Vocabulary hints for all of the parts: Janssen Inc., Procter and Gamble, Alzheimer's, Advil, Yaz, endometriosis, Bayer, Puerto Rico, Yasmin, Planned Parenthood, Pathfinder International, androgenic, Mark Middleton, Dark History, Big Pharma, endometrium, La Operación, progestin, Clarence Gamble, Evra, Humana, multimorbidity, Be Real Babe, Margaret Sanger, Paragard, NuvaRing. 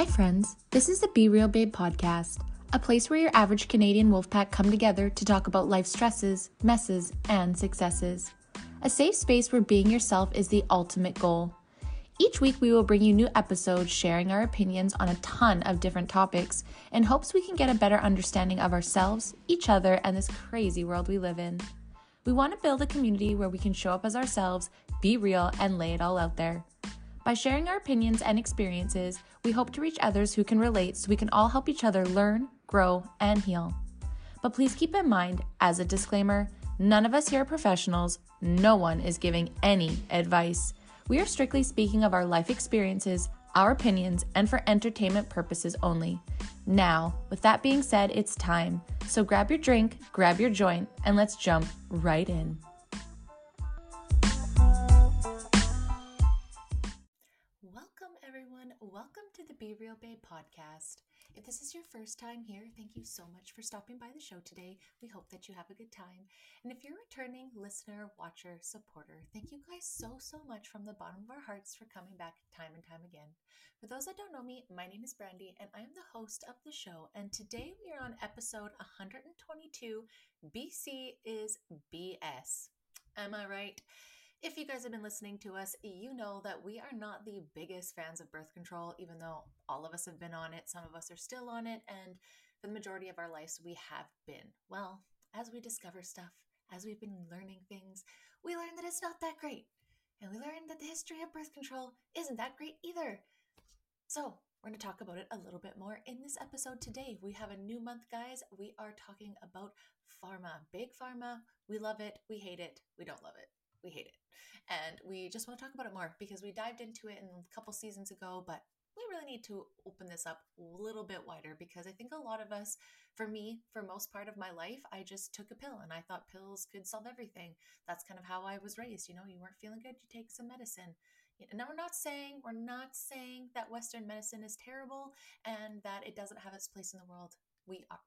Hi friends, this is the Be Real Babe podcast, a place where your average Canadian wolfpack come together to talk about life stresses, messes, and successes. A safe space where being yourself is the ultimate goal. Each week we will bring you new episodes sharing our opinions on a ton of different topics in hopes we can get a better understanding of ourselves, each other, and this crazy world we live in. We want to build a community where we can show up as ourselves, be real, and lay it all out there. By sharing our opinions and experiences, we hope to reach others who can relate so we can all help each other learn, grow, and heal. But please keep in mind, as a disclaimer, none of us here are professionals. No one is giving any advice. We are strictly speaking of our life experiences, our opinions, and for entertainment purposes only. Now, with that being said, it's time. So grab your drink, grab your joint, and let's jump right in. Welcome to the Be Real Babe podcast. If this is your first time here, thank you so much for stopping by the show today. We hope that you have a good time. And if you're a returning listener, watcher, supporter, thank you guys so much from the bottom of our hearts for coming back time and time again. For those that don't know me, my name is Brandy and I am the host of the show. And today we are on episode 122, BC is BS. Am I right? If you guys have been listening to us, you know that we are not the biggest fans of birth control, even though all of us have been on it, some of us are still on it, and for the majority of our lives, we have been. Well, as we discover stuff, as we've been learning things, we learn that it's not that great, and we learn that the history of birth control isn't that great either. So we're going to talk about it a little bit more in this episode today. We have a new month, guys. We are talking about pharma, big pharma. We love it. We hate it. We don't love it. We hate it. And we just want to talk about it more because we dived into it in a couple seasons ago, but we really need to open this up a little bit wider because I think a lot of us, for me, for most part of my life, I just took a pill and I thought pills could solve everything. That's kind of how I was raised. You know, you weren't feeling good, you take some medicine. Now we're not saying that Western medicine is terrible and that it doesn't have its place in the world.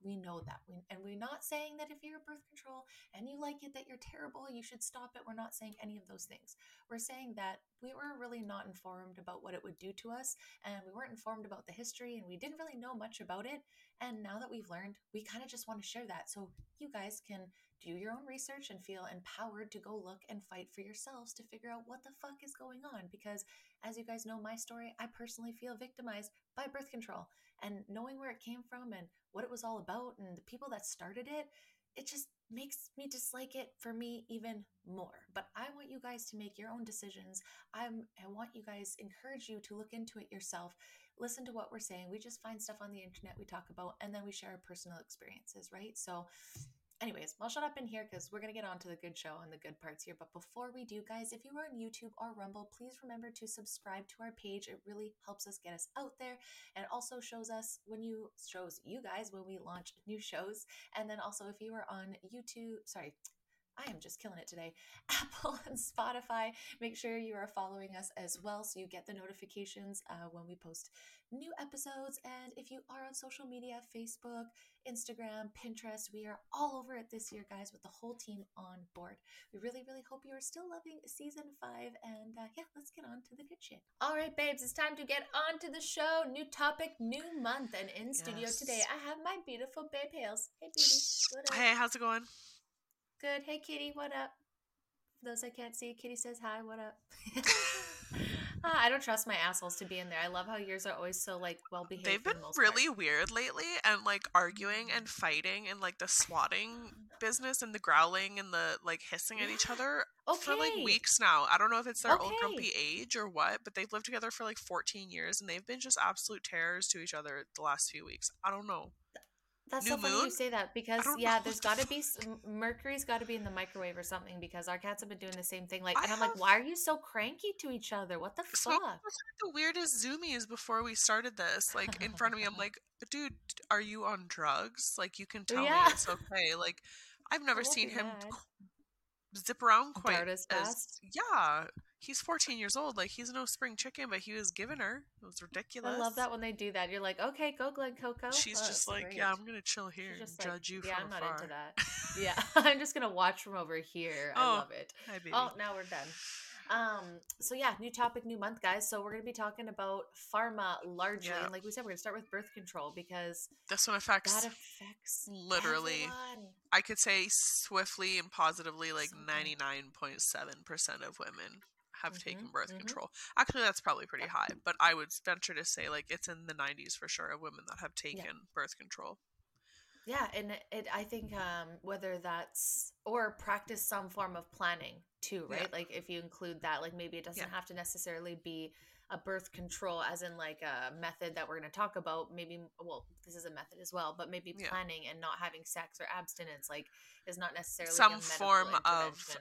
We know that. We're not saying that if you're birth control and you like it, that you're terrible, you should stop it. We're not saying any of those things. We're saying that we were really not informed about what it would do to us, and we weren't informed about the history, and we didn't really know much about it. And now that we've learned, we kind of just want to share that so you guys can do your own research and feel empowered to go look and fight for yourselves to figure out what the fuck is going on. Because as you guys know my story, I personally feel victimized by birth control, and knowing where it came from and what it was all about and the people that started it, it just makes me dislike it for me even more. But I want you guys to make your own decisions. I want you guys, encourage you to look into it yourself. Listen to what we're saying. We just find stuff on the internet we talk about, and then we share our personal experiences, right? So anyways, I'll shut up in here because we're going to get on to the good show and the good parts here. But before we do, guys, if you are on YouTube or Rumble, please remember to subscribe to our page. It really helps us get us out there, and also shows you guys when we launch new shows. And then also if you are on YouTube, sorry, I am just killing it today, Apple and Spotify, make sure you are following us as well so you get the notifications when we post new episodes. And if you are on social media, Facebook, Instagram, Pinterest, we are all over it this year, guys, with the whole team on board. We really, really hope you are still loving season 5. And yeah, let's get on to the good shit. All right, babes, it's time to get on to the show. New topic, new month. And in studio today, I have my beautiful babe Hales. Hey, beauty. What up? Hey, how's it going? Good. Hey, Kitty, what up? For those I can't see, Kitty says hi, what up? I don't trust my assholes to be in there. I love how yours are always so, like, well-behaved. They've been really weird lately and, like, arguing and fighting and, like, the swatting business and the growling and the, like, hissing at each other for, like, weeks now. I don't know if it's their old grumpy age or what, but they've lived together for, like, 14 years and they've been just absolute terrors to each other the last few weeks. I don't know. That's so funny you say that because, yeah, there's got to be – Mercury's got to be in the microwave or something because our cats have been doing the same thing. Like, and I'm like, why are you so cranky to each other? What the fuck? I was the weirdest zoomies before we started this. Like, in front of me, I'm like, dude, are you on drugs? Like, you can tell me it's okay. Like, I've never seen him zip around quite as fast. Yeah. He's 14 years old. Like, he's no spring chicken, but he was giving her. It was ridiculous. I love that when they do that. You're like, okay, go Glen Coco. She's just like, great. Yeah, I'm going to chill here and like, judge you from afar. Yeah, I'm not into that. Yeah, I'm just going to watch from over here. I love it. Hi, baby. Oh, now we're done. So yeah, new topic, new month, guys. So we're going to be talking about pharma largely. Yeah. And like we said, we're going to start with birth control because this one affects literally everyone. I could say swiftly and positively, like 99.7% of women have taken birth control. Actually, that's probably pretty high, but I would venture to say like it's in the 90s for sure of women that have taken birth control. Yeah, and it I think whether that's or practice some form of planning too, right? Like if you include that, like maybe it doesn't have to necessarily be a birth control as in like a method that we're going to talk about. Maybe, well, this is a method as well, but maybe planning and not having sex or abstinence like is not necessarily some form of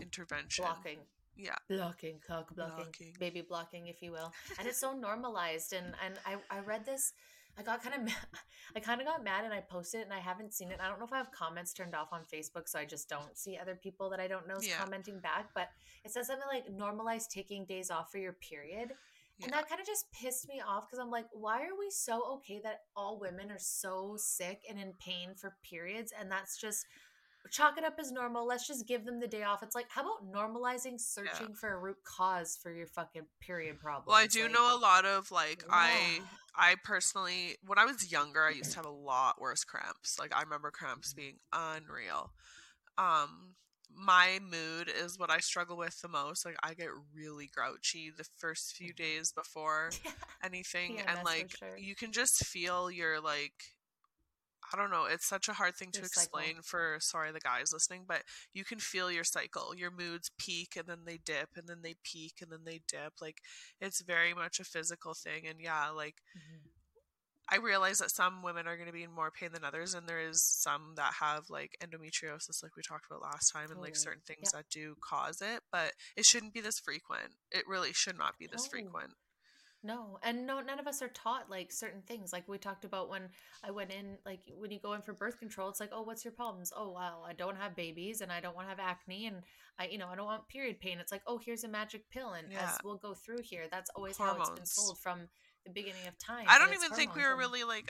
intervention. Blocking. Yeah. Blocking, cock blocking, baby blocking, if you will. And it's so normalized. And I read this. I kind of got mad and I posted it and I haven't seen it. I don't know if I have comments turned off on Facebook, so I just don't see other people that I don't know commenting back. But it says something like normalize taking days off for your period. Yeah. And that kind of just pissed me off because I'm like, why are we so okay that all women are so sick and in pain for periods? And that's just chalk it up as normal. Let's just give them the day off. It's like, how about normalizing searching for a root cause for your fucking period problem? Well, I do know a lot of like I personally, when I was younger, I used to have a lot worse cramps. Like I remember cramps being unreal. My mood is what I struggle with the most. Like I get really grouchy the first few days before anything. Yeah, and like you can just feel your like, I don't know. It's such a hard thing to explain for, sorry, the guys listening, but you can feel your cycle, your moods peak and then they dip and then they peak and then they dip. Like it's very much a physical thing. And yeah, like I realize that some women are going to be in more pain than others. And there is some that have like endometriosis, like we talked about last time, and like certain things that do cause it, but it shouldn't be this frequent. It really should not be this frequent. No. And no, none of us are taught like certain things. Like we talked about when I went in, like when you go in for birth control, it's like, oh, what's your problems? Oh, wow. I don't have babies and I don't want to have acne and I don't want period pain. It's like, oh, here's a magic pill. And as we'll go through here, that's always hormones. How it's been sold from the beginning of time. I don't even think we were really like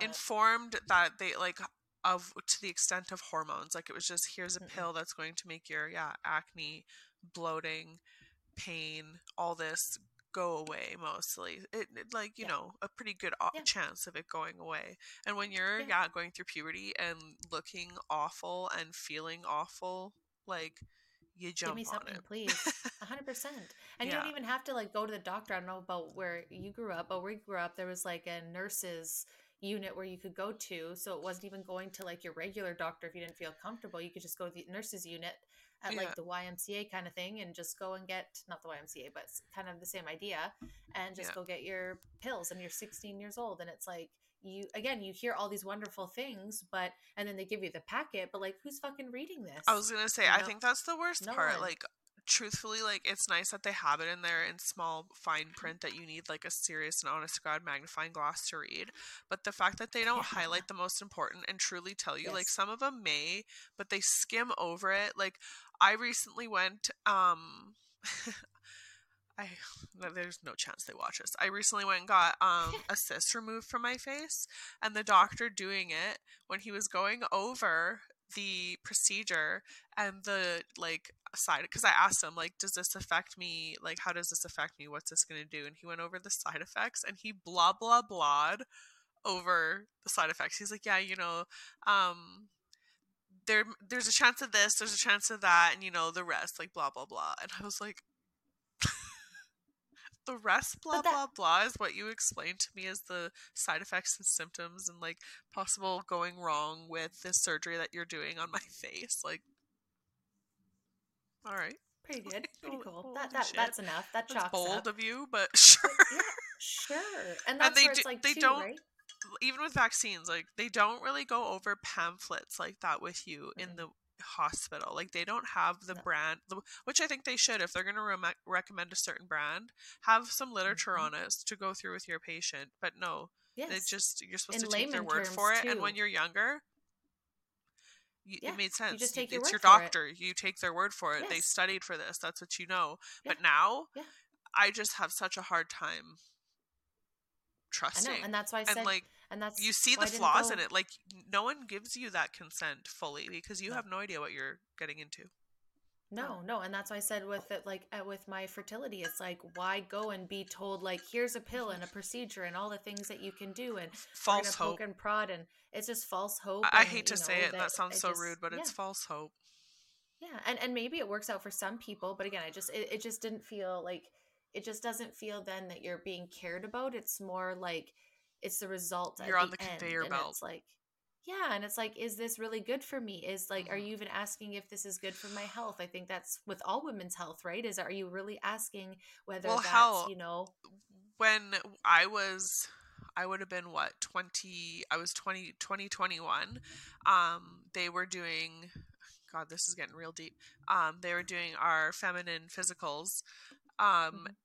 informed that they like of to the extent of hormones. Like it was just, here's a pill that's going to make your acne, bloating, pain, all this go away mostly. It like, you know, a pretty good chance of it going away. And when you're going through puberty and looking awful and feeling awful, like you jump on it. Give me something, please. 100%. And you don't even have to like go to the doctor. I don't know about where you grew up, but where we grew up, there was like a nurse's unit where you could go to. So it wasn't even going to like your regular doctor. If you didn't feel comfortable, you could just go to the nurse's unit at like the YMCA kind of thing and just go and get, not the YMCA, but it's kind of the same idea, and just go get your pills and you're 16 years old. And it's like, you, again, you hear all these wonderful things, but, and then they give you the packet, but like, who's fucking reading this? I was going to say, I think that's the worst part. One. Like, truthfully, like it's nice that they have it in there in small fine print that you need like a serious and honest to God magnifying glass to read, but the fact that they don't highlight the most important and truly tell you like some of them may, but they skim over it. Like I recently went there's no chance they watch us. I recently went and got a cyst removed from my face, and the doctor doing it, when he was going over the procedure and the like side, because I asked him like, does this affect me, like how does this affect me, what's this gonna do, and he went over the side effects and he blah blah blahed over the side effects. He's like, yeah, you know, there's a chance of this, there's a chance of that, and you know the rest, like blah blah blah. And I was like, the rest blah blah blah is what you explained to me as the side effects and symptoms and like possible going wrong with this surgery that you're doing on my face. Like, all right, pretty good, pretty cool. That's enough. That's bold of you, but sure, And that's where it's like they don't. Even with vaccines, like they don't really go over pamphlets like that with you in the hospital. Like they don't have the brand, which I think they should. If they're going to recommend a certain brand, have some literature on it to go through with your patient. But no, it's just, you're supposed to take their word for it. And when you're younger, it made sense. You just take your word for doctor. It. You take their word for it. Yes. They studied for this. That's what you know. Yeah. But now I just have such a hard time trusting. I know. And that's why I said, like, and that's you see the flaws in it. Like no one gives you that consent fully because you have no idea what you're getting into. No. And that's why I said with it, like with my fertility, it's like, why go and be told, like, here's a pill and a procedure and all the things that you can do and false hope and prod. And it's just false hope. I hate to say it. That sounds so rude, but it's false hope. Yeah. And maybe it works out for some people, but again, it just didn't feel like, it just doesn't feel then that you're being cared about. It's more like it's the result. You're on the conveyor belt. It's like, yeah. And it's like, is this really good for me? Is like, are you even asking if this is good for my health? I think that's with all women's health, right? Is, are you really asking whether that's, you know, when I would have been what, 20, I was 2021. They were doing, God, this is getting real deep. They were doing our feminine physicals,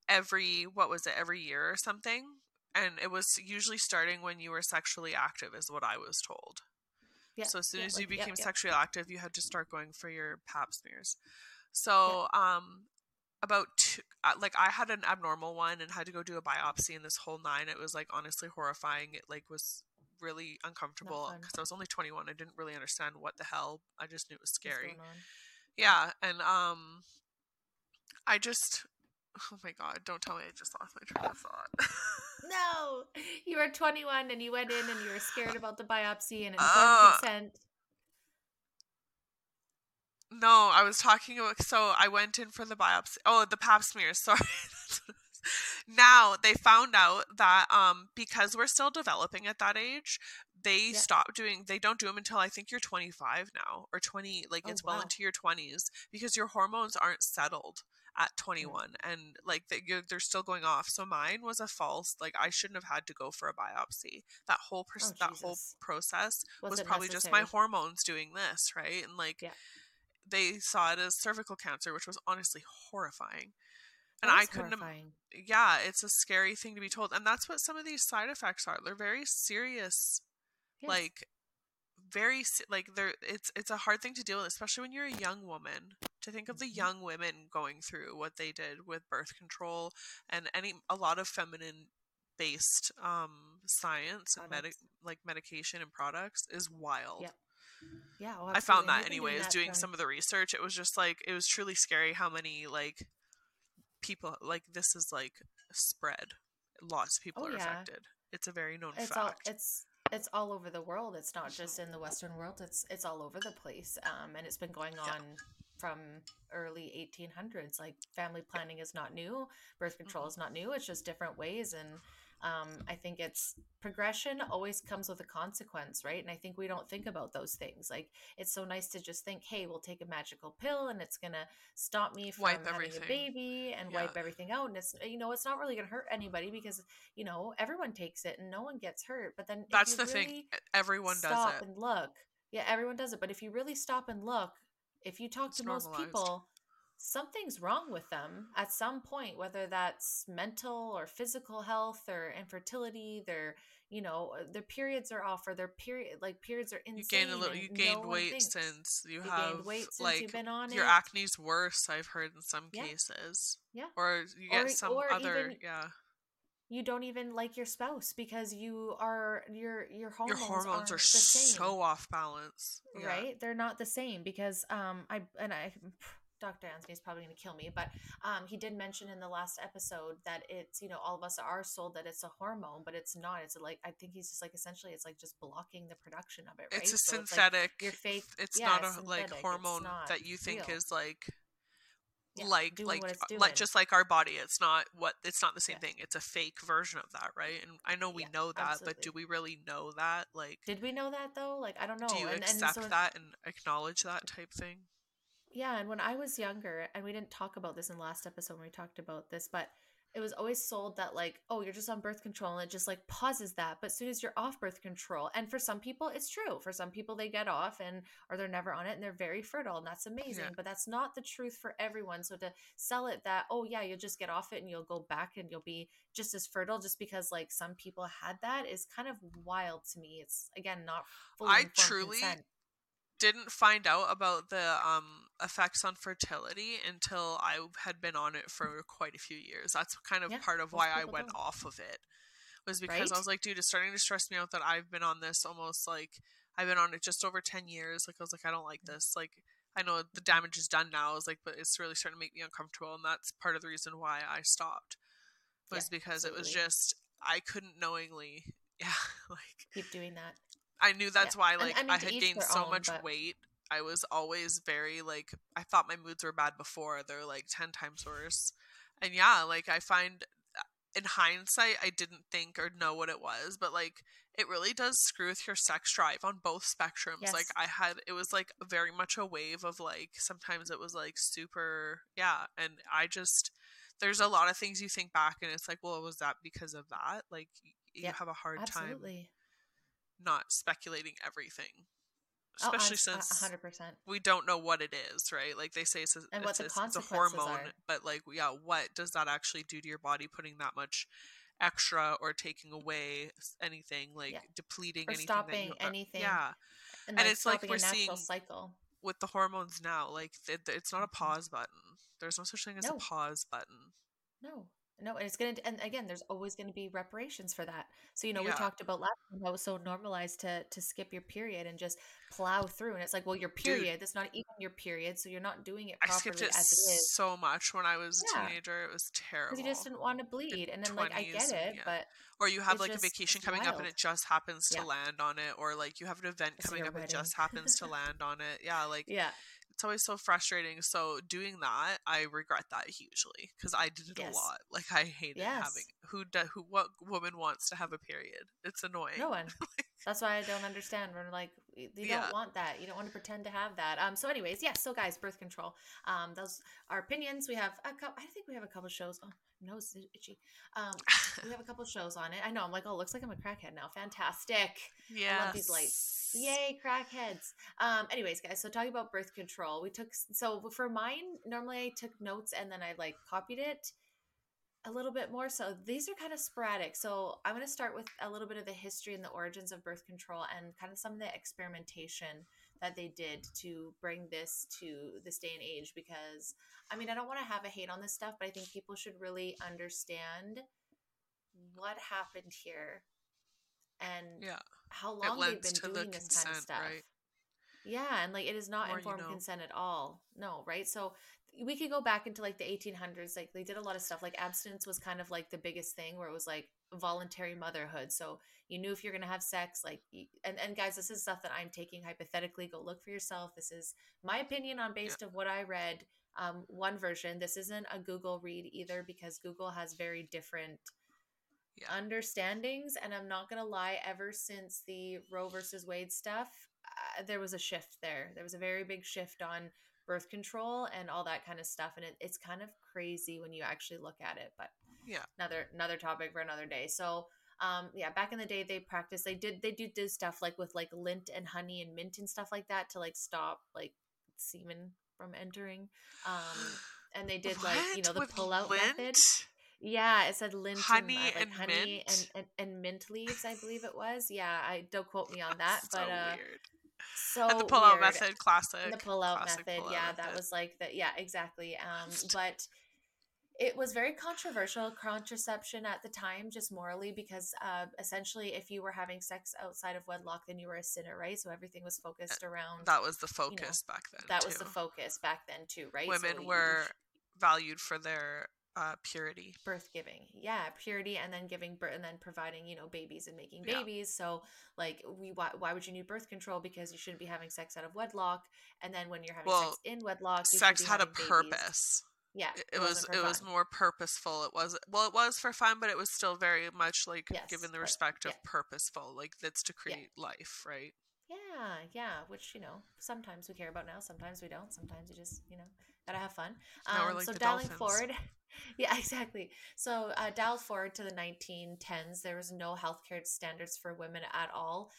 every year or something. And it was usually starting when you were sexually active is what I was told. Yeah, so as soon as you became sexually active, you had to start going for your pap smears. So about two, like I had an abnormal one and had to go do a biopsy and this whole nine. It was like honestly horrifying. It like was really uncomfortable because I was only 21. I didn't really understand what the hell. I just knew it was scary. Yeah. And I just... Oh my God, don't tell me I just lost my train of thought. No, you were 21 and you went in and you were scared about the biopsy and informed consent. No, I was talking about, so I went in for the biopsy. Oh, the pap smears, sorry. Now they found out that because we're still developing at that age, they stop doing, they don't do them until I think you're 25 now or 20, like it's well into your 20s because your hormones aren't settled at 21 and like they're still going off. So mine was a false, like I shouldn't have had to go for a biopsy. That whole whole process was probably necessary? Just my hormones doing this, right? And like they saw it as cervical cancer, which was honestly horrifying. And I couldn't it's a scary thing to be told. And that's what some of these side effects are. They're very serious, like very like they're it's a hard thing to deal with, especially when you're a young woman. To think of the young women going through what they did with birth control and a lot of feminine based science and medication and products is wild. Yeah, well, I found that anyways doing some of the research. It was just like it was truly scary how many like people like this is like spread. Lots of people are affected. It's a very known fact. It's all over the world. It's not just in the Western world. It's all over the place. And it's been going on from early 1800s. Like family planning is not new. Birth control is not new. It's just different ways. And I think it's progression always comes with a consequence, right? And I think we don't think about those things. Like it's so nice to just think, hey, we'll take a magical pill and it's going to stop me from having a baby and wipe everything out. And it's, you know, it's not really going to hurt anybody because, you know, everyone takes it and no one gets hurt. But then that's the really thing. Everyone does it. Stop and look. Yeah, everyone does it. But if you really stop and look, if you talk to most people, something's wrong with them at some point, whether that's mental or physical health or infertility, their, you know, their periods are off or their periods are insane. You gained weight since you've been on your acne's worse. I've heard in some cases. Yeah. Or you get you don't even like your spouse because you are your hormones. Your hormones are the same. So off balance, right? They're not the same because Dr. Anthony's probably going to kill me, but he did mention in the last episode that it's, you know, all of us are sold that it's a hormone, but it's not. It's like, I think he's just like, essentially, it's like just blocking the production of it, right? It's a synthetic. It's like your fake. It's not a like hormone that you think real. Is like, yeah, like just like our body. It's not the same thing. It's a fake version of that, right? And I know we know that, but do we really know that? Like, did we know that though? Like, I don't know. Do you accept that and acknowledge that type thing? Yeah, and when I was younger, and we didn't talk about this in last episode when we talked about this, but it was always sold that like, oh, you're just on birth control and it just like pauses that. But as soon as you're off birth control, and for some people it's true. For some people they get off or they're never on it and they're very fertile and that's amazing. Yeah. But that's not the truth for everyone. So to sell it that, oh yeah, you'll just get off it and you'll go back and you'll be just as fertile just because like some people had that is kind of wild to me. It's again not fully informed consent. Didn't find out about the effects on fertility until I had been on it for quite a few years. That's kind of part of why I went off of it was because I was like, dude, it's starting to stress me out that I've been on this almost like I've been on it just over 10 years. Like I was like, I don't like this. Like I know the damage is done now, is like, but it's really starting to make me uncomfortable, and that's part of the reason why I stopped, was because absolutely. It was just, I couldn't knowingly keep doing that. I knew that's why I had gained so much weight. I was always very I thought my moods were bad before, they're 10 times worse. And I find in hindsight I didn't think or know what it was, but it really does screw with your sex drive on both spectrums. Yes. It was very much a wave of sometimes it was super and I just, there's a lot of things you think back and it's well, was that because of that? You have a hard absolutely. Time not speculating everything. Especially since 100%. We don't know what it is, right? They say it's a hormone, but what does that actually do to your body, putting that much extra or taking away anything, depleting or anything, stopping anything. Yeah. And it's we're seeing cycle. With the hormones now, it's not a pause button. There's no such thing as a pause button. No, and it's going to, and again, there's always going to be reparations for that. So, we talked about last time how it was so normalized to skip your period and just plow through. And it's your period, it's not even your period. So you're not doing it properly. I skipped it as it is. So much when I was a teenager. It was terrible. Because you just didn't want to bleed. And then 20s, I get it, but. Or you have a vacation coming up and it just happens to land on it. Or you have an event coming up and it just happens to land on it. Yeah. It's always so frustrating. So doing that, I regret that hugely because I did it a lot. I hated having what woman wants to have a period? It's annoying. No one. That's why I don't understand. We're you don't want that. You don't want to pretend to have that. So anyways, so guys, birth control. Those are opinions. We have a couple, I think we have a couple shows. Oh, my nose is itchy. We have a couple shows on it. I know. I'm looks like I'm a crackhead now. Fantastic. Yeah. I love these lights. Yay, crackheads. Anyways, guys, so talking about birth control, for mine, normally I took notes and then I copied it a little bit more. So these are kind of sporadic. So I'm going to start with a little bit of the history and the origins of birth control and kind of some of the experimentation that they did to bring this to this day and age, because I don't want to have a hate on this stuff, but I think people should really understand what happened here and how long they've been doing this consent, kind of stuff. Right? Yeah. And it is not informed consent at all. No. Right. So we could go back into the 1800s. They did a lot of stuff. Abstinence was kind of the biggest thing, where it was voluntary motherhood. So you knew if you're going to have sex, and guys, this is stuff that I'm taking hypothetically. Go look for yourself. This is my opinion on based of what I read. One version, this isn't a Google read either, because Google has very different understandings. And I'm not going to lie, ever since the Roe versus Wade stuff, there was a shift there. There was a very big shift on birth control and all that kind of stuff. And it's kind of crazy when you actually look at it, but another topic for another day. So, back in the day they did stuff with lint and honey and mint and stuff like that to stop semen from entering. And they did the pull out method. Yeah, it said lint, honey, and honey mint. And mint leaves, I believe it was. Yeah, don't quote me on that. That's so weird. So and the pull-out method, classic. And the pull-out method, that was that. Yeah, exactly. But it was very controversial contraception at the time, just morally, because essentially, if you were having sex outside of wedlock, then you were a sinner, right? So everything was focused around. That was the focus back then. That was the focus back then too, right? Women were valued for their. Purity, birth giving, purity, and then giving birth, and then providing, babies and making babies. So, why would you need birth control? Because you shouldn't be having sex out of wedlock, and then when you're having sex in wedlock, you sex had a purpose. Babies. Yeah, it was more purposeful. It was for fun, but it was still very much given the respect of purposeful. That's to create life, right? Yeah, which sometimes we care about now, sometimes we don't, sometimes you just gotta have fun. Now we're the dialing dolphins. Forward, yeah, exactly. So dial forward to the 1910s. There was no healthcare standards for women at all.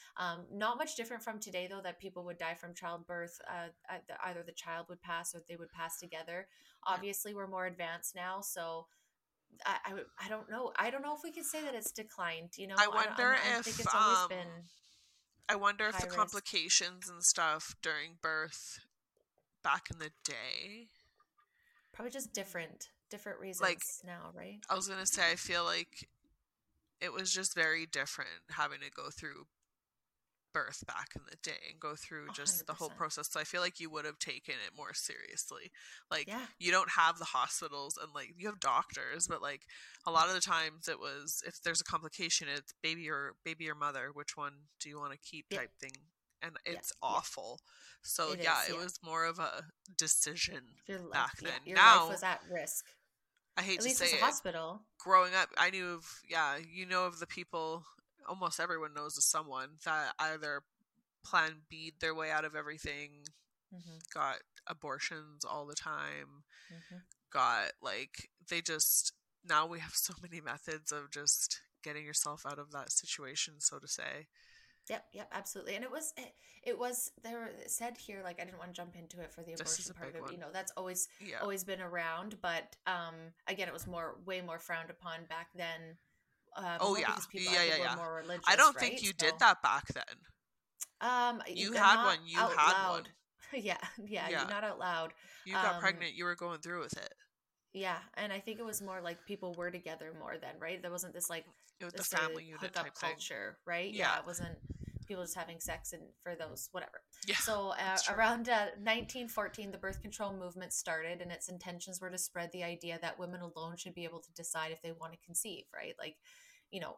Not much different from today, though, that people would die from childbirth. Either the child would pass or they would pass together. Obviously, we're more advanced now, so. I don't know. I don't know if we could say that it's declined. I wonder I if. Think it's always been. I wonder if the complications and stuff during birth back in the day. Probably just different reasons now, right? I was going to say, I feel it was just very different having to go through birth back in the day and go through just 100%. The whole process. So I feel like you would have taken it more seriously. Like, yeah. You don't have the hospitals and like you have doctors, but like a lot of the times it was, if there's a complication, it's baby or mother, which one do you want to keep type thing. And it's awful. So it was more of a decision back then. Your life was at risk. I hate to say it. At least it's a hospital. Growing up, I knew of, of the people, almost everyone knows of someone that either Plan B'd their way out of everything, mm-hmm. got abortions all the time, mm-hmm. got like, they just, now we have so many methods of just getting yourself out of that situation, so to say. Yep, absolutely. And it was there said here, like, I didn't want to jump into it for the abortion part of it, that's always been around, but again, it was way more frowned upon back then. Because people were more religious. I don't think you did that back then. You had one. Yeah, you're not out loud. You got pregnant, you were going through with it. Yeah, and I think it was more like people were together more then, right? There wasn't this like it was this the family unit type culture, thing. Right? Yeah. It wasn't people just having sex and for those whatever. Yeah. So around 1914, the birth control movement started, and its intentions were to spread the idea that women alone should be able to decide if they want to conceive, right? Like,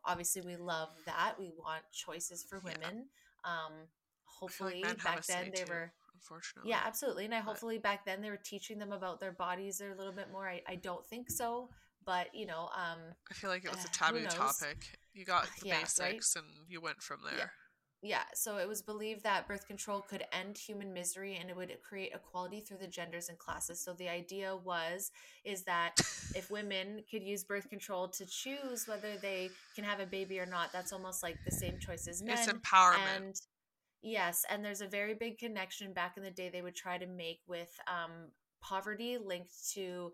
obviously we love that. We want choices for women. Yeah. Hopefully back then they were. Unfortunately. Yeah, absolutely. And hopefully back then they were teaching them about their bodies a little bit more. I don't think so, but I feel like it was a taboo topic. You got the basics, right? And you went from there. Yeah, so it was believed that birth control could end human misery and it would create equality through the genders and classes. So the idea is that if women could use birth control to choose whether they can have a baby or not, that's almost like the same choice as men. It's empowerment. Yes, and there's a very big connection back in the day they would try to make with poverty linked to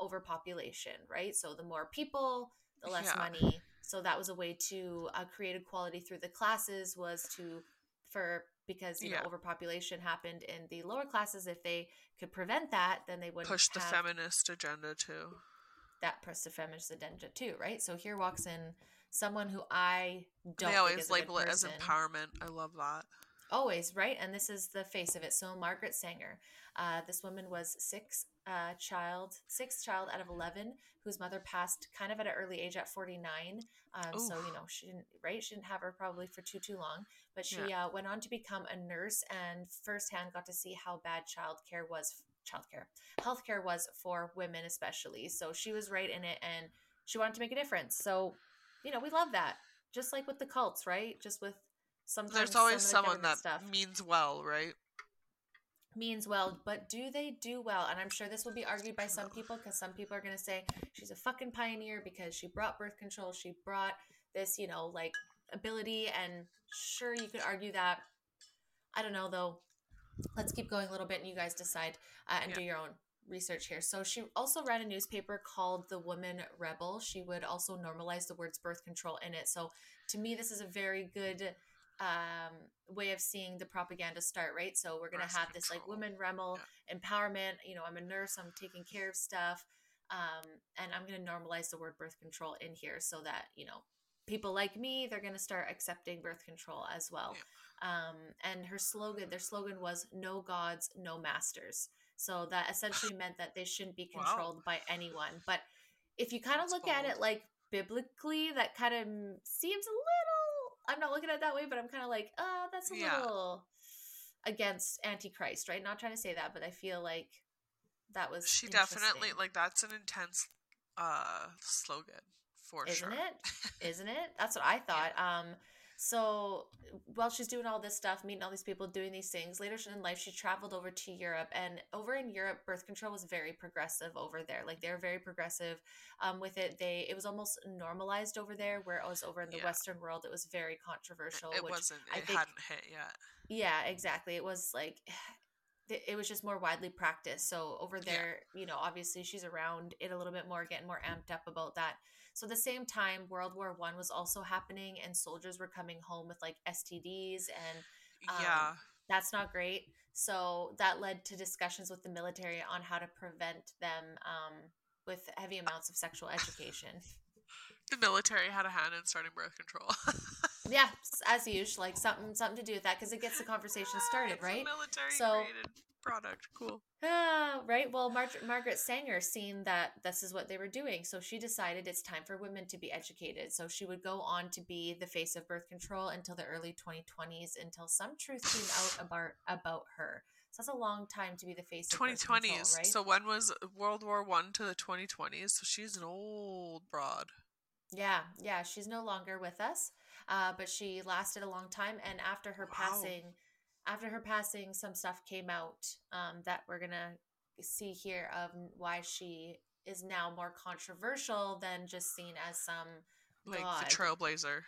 overpopulation, right? So the more people, the less money. So that was a way to create equality through the classes because overpopulation happened in the lower classes. If they could prevent that, then they wouldn't push the feminist agenda too. That pushed the feminist agenda too, right? So here walks in someone who I don't. They always label it as empowerment. I love that. Always, right? And this is the face of it. So Margaret Sanger, this woman was sixth child out of 11, whose mother passed kind of at an early age at 49. So she didn't have her probably for too long. But she went on to become a nurse and firsthand got to see how bad healthcare was for women especially. So she was right in it, and she wanted to make a difference. So. We love that. Just like with the cults, right? Just with sometimes there's always someone that means well, right? Means well, but do they do well? And I'm sure this will be argued by some people, because some people are going to say she's a fucking pioneer because she brought birth control. She brought this, ability. And sure, you could argue that. I don't know, though. Let's keep going a little bit, and you guys decide and do your own research here. So she also ran a newspaper called The Woman Rebel. She would also normalize the words birth control in it. So to me, this is a very good way of seeing the propaganda start, right? So we're going to have this like woman rebel empowerment. I'm a nurse, I'm taking care of stuff. And I'm going to normalize the word birth control in here so that, people like me, they're going to start accepting birth control as well. Yeah. And their slogan was no gods, no masters. So that essentially meant that they shouldn't be controlled by anyone. But if you kind of look at it like biblically, that kind of seems a little, I'm not looking at it that way, but I'm kind of like, that's a little against Antichrist, right? Not trying to say that, but I feel like that was she definitely, like, that's an intense slogan for sure. Isn't it? That's what I thought. Yeah. So while she's doing all this stuff, meeting all these people, doing these things, later in life, she traveled over to Europe. And over in Europe, birth control was very progressive over there. Like, they were very progressive with it. It was almost normalized over there, where it was over in the Western world, it was very controversial. It hadn't hit yet. Yeah, exactly. It was like, it was just more widely practiced. So over there, obviously she's around it a little bit more, getting more amped up about that. So at the same time, World War I was also happening, and soldiers were coming home with like STDs, and that's not great. So that led to discussions with the military on how to prevent them with heavy amounts of sexual education. The military had a hand in starting birth control. Yeah, as usual, like something to do with that, because it gets the conversation started, right? It's a military created product, cool. Right. Well, Margaret Sanger, seeing that this is what they were doing, so she decided it's time for women to be educated. So she would go on to be the face of birth control until the early 2020s, until some truth came out about her. So that's a long time to be the face of 2020s. Birth control, right? So when was World War I to the 2020s? So she's an old broad. Yeah. She's no longer with us, but she lasted a long time. And after her passing, some stuff came out that we're gonna see here of why she is now more controversial than just seen as some god. The trailblazer.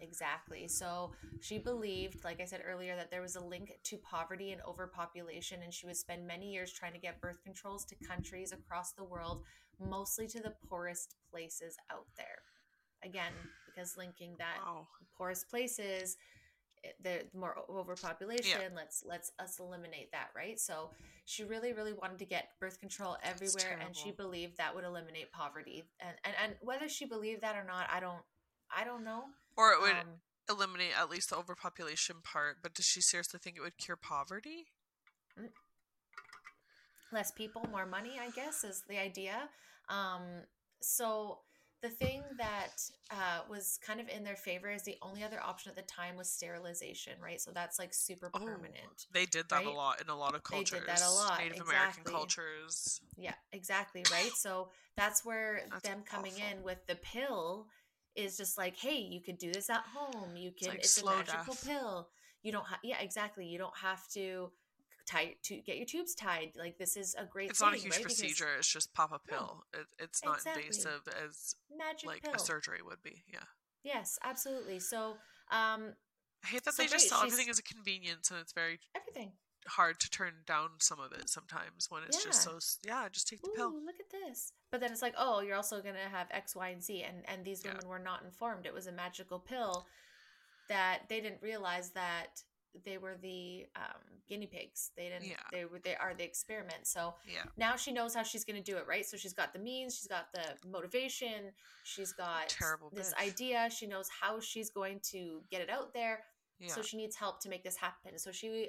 Exactly. So she believed, like I said earlier, that there was a link to poverty and overpopulation, and she would spend many years trying to get birth controls to countries across the world, mostly to the poorest places out there. Again, because linking that poorest places, the more overpopulation, let's eliminate that, right? So she really, really wanted to get birth control everywhere, and she believed that would eliminate poverty. And whether she believed that or not, I don't know. Or it would eliminate at least the overpopulation part, but does she seriously think it would cure poverty? Less people, more money, I guess, is the idea. So the thing that was kind of in their favor is the only other option at the time was sterilization, right? So that's like super permanent. They did that a lot in a lot of cultures. They did that a lot. Native American cultures. Yeah, exactly, right? So that's where them coming in with the pill is just like, hey, you could do this at home. You can. It's a magical pill. You don't have. Yeah, exactly. You don't have to tie to get your tubes tied. Like, this is a great. It's not a huge procedure. It's just pop a pill. It's not invasive as like a surgery would be. Yeah. Yes, absolutely. So, I hate that they just sell everything as a convenience, and it's very hard to turn down some of it sometimes when it's just so just take the pill. Look at this. But then it's like, oh, you're also gonna have X, Y, and Z, and these women were not informed. It was a magical pill that they didn't realize that they were the guinea pigs. They didn't. Yeah. They are the experiment. So now she knows how she's gonna do it, right? So she's got the means, she's got the motivation, she's got this idea. She knows how she's going to get it out there. Yeah. So she needs help to make this happen. So she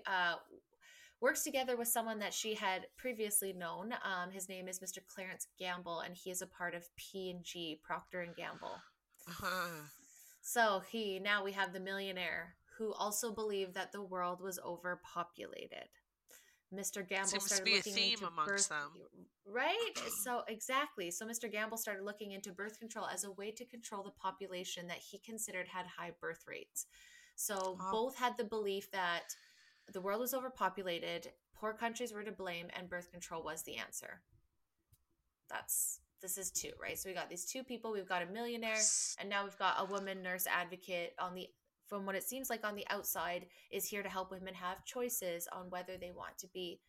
works together with someone that she had previously known. His name is Mr. Clarence Gamble, and he is a part of P&G, Procter and Gamble. So now we have the millionaire who also believed that the world was overpopulated. Mr. Gamble started looking into them. Right? So exactly. So Mr. Gamble started looking into birth control as a way to control the population that he considered had high birth rates. So both had the belief that the world was overpopulated, poor countries were to blame, and birth control was the answer. This is two, right? So we got these two people, we've got a millionaire, and now we've got a woman nurse advocate from what it seems like on the outside, is here to help women have choices on whether they want to be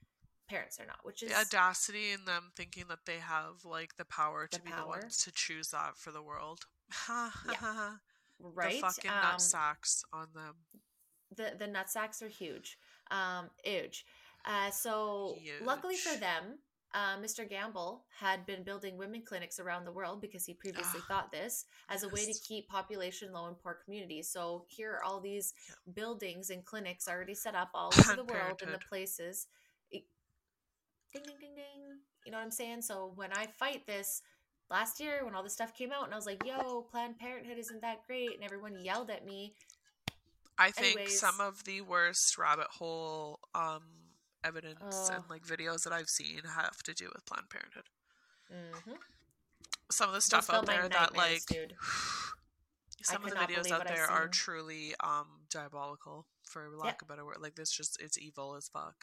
parents or not, which is... The audacity in them thinking that they have, like, the power to be the ones to choose that for the world. Right? The fucking nutsacks on them. The nutsacks are huge. Luckily for them, Mr. Gamble had been building women clinics around the world, because he previously thought this as a way to keep population low in poor communities. So here are all these buildings and clinics already set up all over the world in the places. Ding, ding, ding, ding. You know what I'm saying? So when I fight this last year, when all this stuff came out, and I was like, yo, Planned Parenthood isn't that great, and everyone yelled at me. I think some of the worst rabbit hole evidence and like videos that I've seen have to do with Planned Parenthood. Mm-hmm. Some of the stuff out there that like some of the videos out there are truly diabolical, for lack of a better word. Like, this just, it's evil as fuck.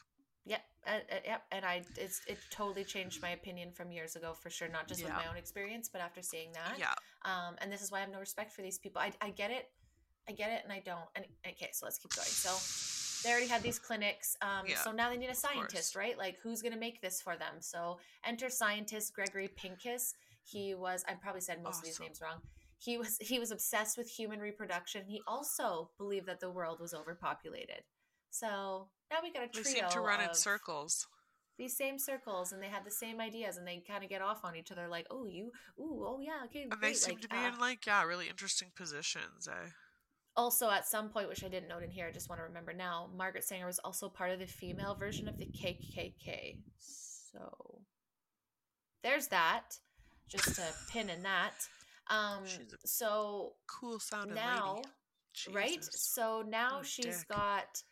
And it totally changed my opinion from years ago, for sure. Not just with my own experience, but after seeing that. And this is why I have no respect for these people. I get it, and I don't. And okay, so let's keep going. So they already had these clinics. So now they need a scientist, right? Like, who's going to make this for them? So enter scientist Gregory Pincus. He was, I probably said most of these names wrong. He was obsessed with human reproduction. He also believed that the world was overpopulated. So now we got a trio. We seem to run in circles. these same circles and they had the same ideas and they kind of get off on each other like, oh, you, ooh, oh, yeah, okay. And great. They seem like, to be in like, yeah, really interesting positions. Also, at some point, which I didn't note in here, I just want to remember now, Margaret Sanger was also part of the female version of the KKK. So there's that, just to pin in that. She's a so cool sounding now, lady. Jesus. Right? So now she's got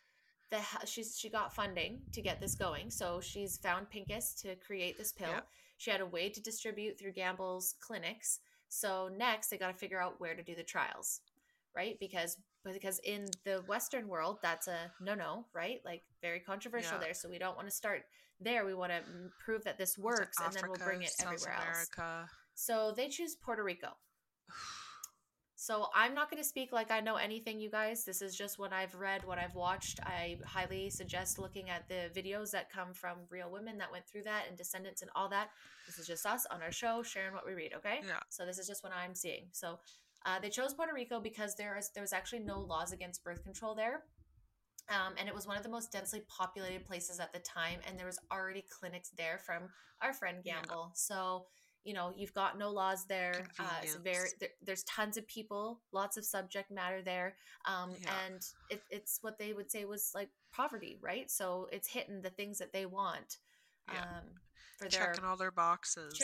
she got funding to get this going. So she's found Pincus to create this pill. Yep. She had a way to distribute through Gamble's clinics. So next, they got to figure out where to do the trials. Right? Because in the Western world, that's a no, right? Like very controversial there. So we don't want to start there. We want to prove that this works and then we'll bring it everywhere else. So they choose Puerto Rico. So I'm not going to speak like I know anything, you guys. This is just what I've read, what I've watched. I highly suggest looking at the videos that come from real women that went through that and descendants and all that. This is just us on our show sharing what we read, okay? Yeah. So this is just what I'm seeing. So they chose Puerto Rico because there was actually no laws against birth control there. And it was one of the most densely populated places at the time. And there was already clinics there from our friend Gamble. Yeah. So, you know, you've got no laws there. It's there's tons of people, lots of subject matter there. And it's what they would say was like poverty, right? So it's hitting the things that they want. For checking all their boxes.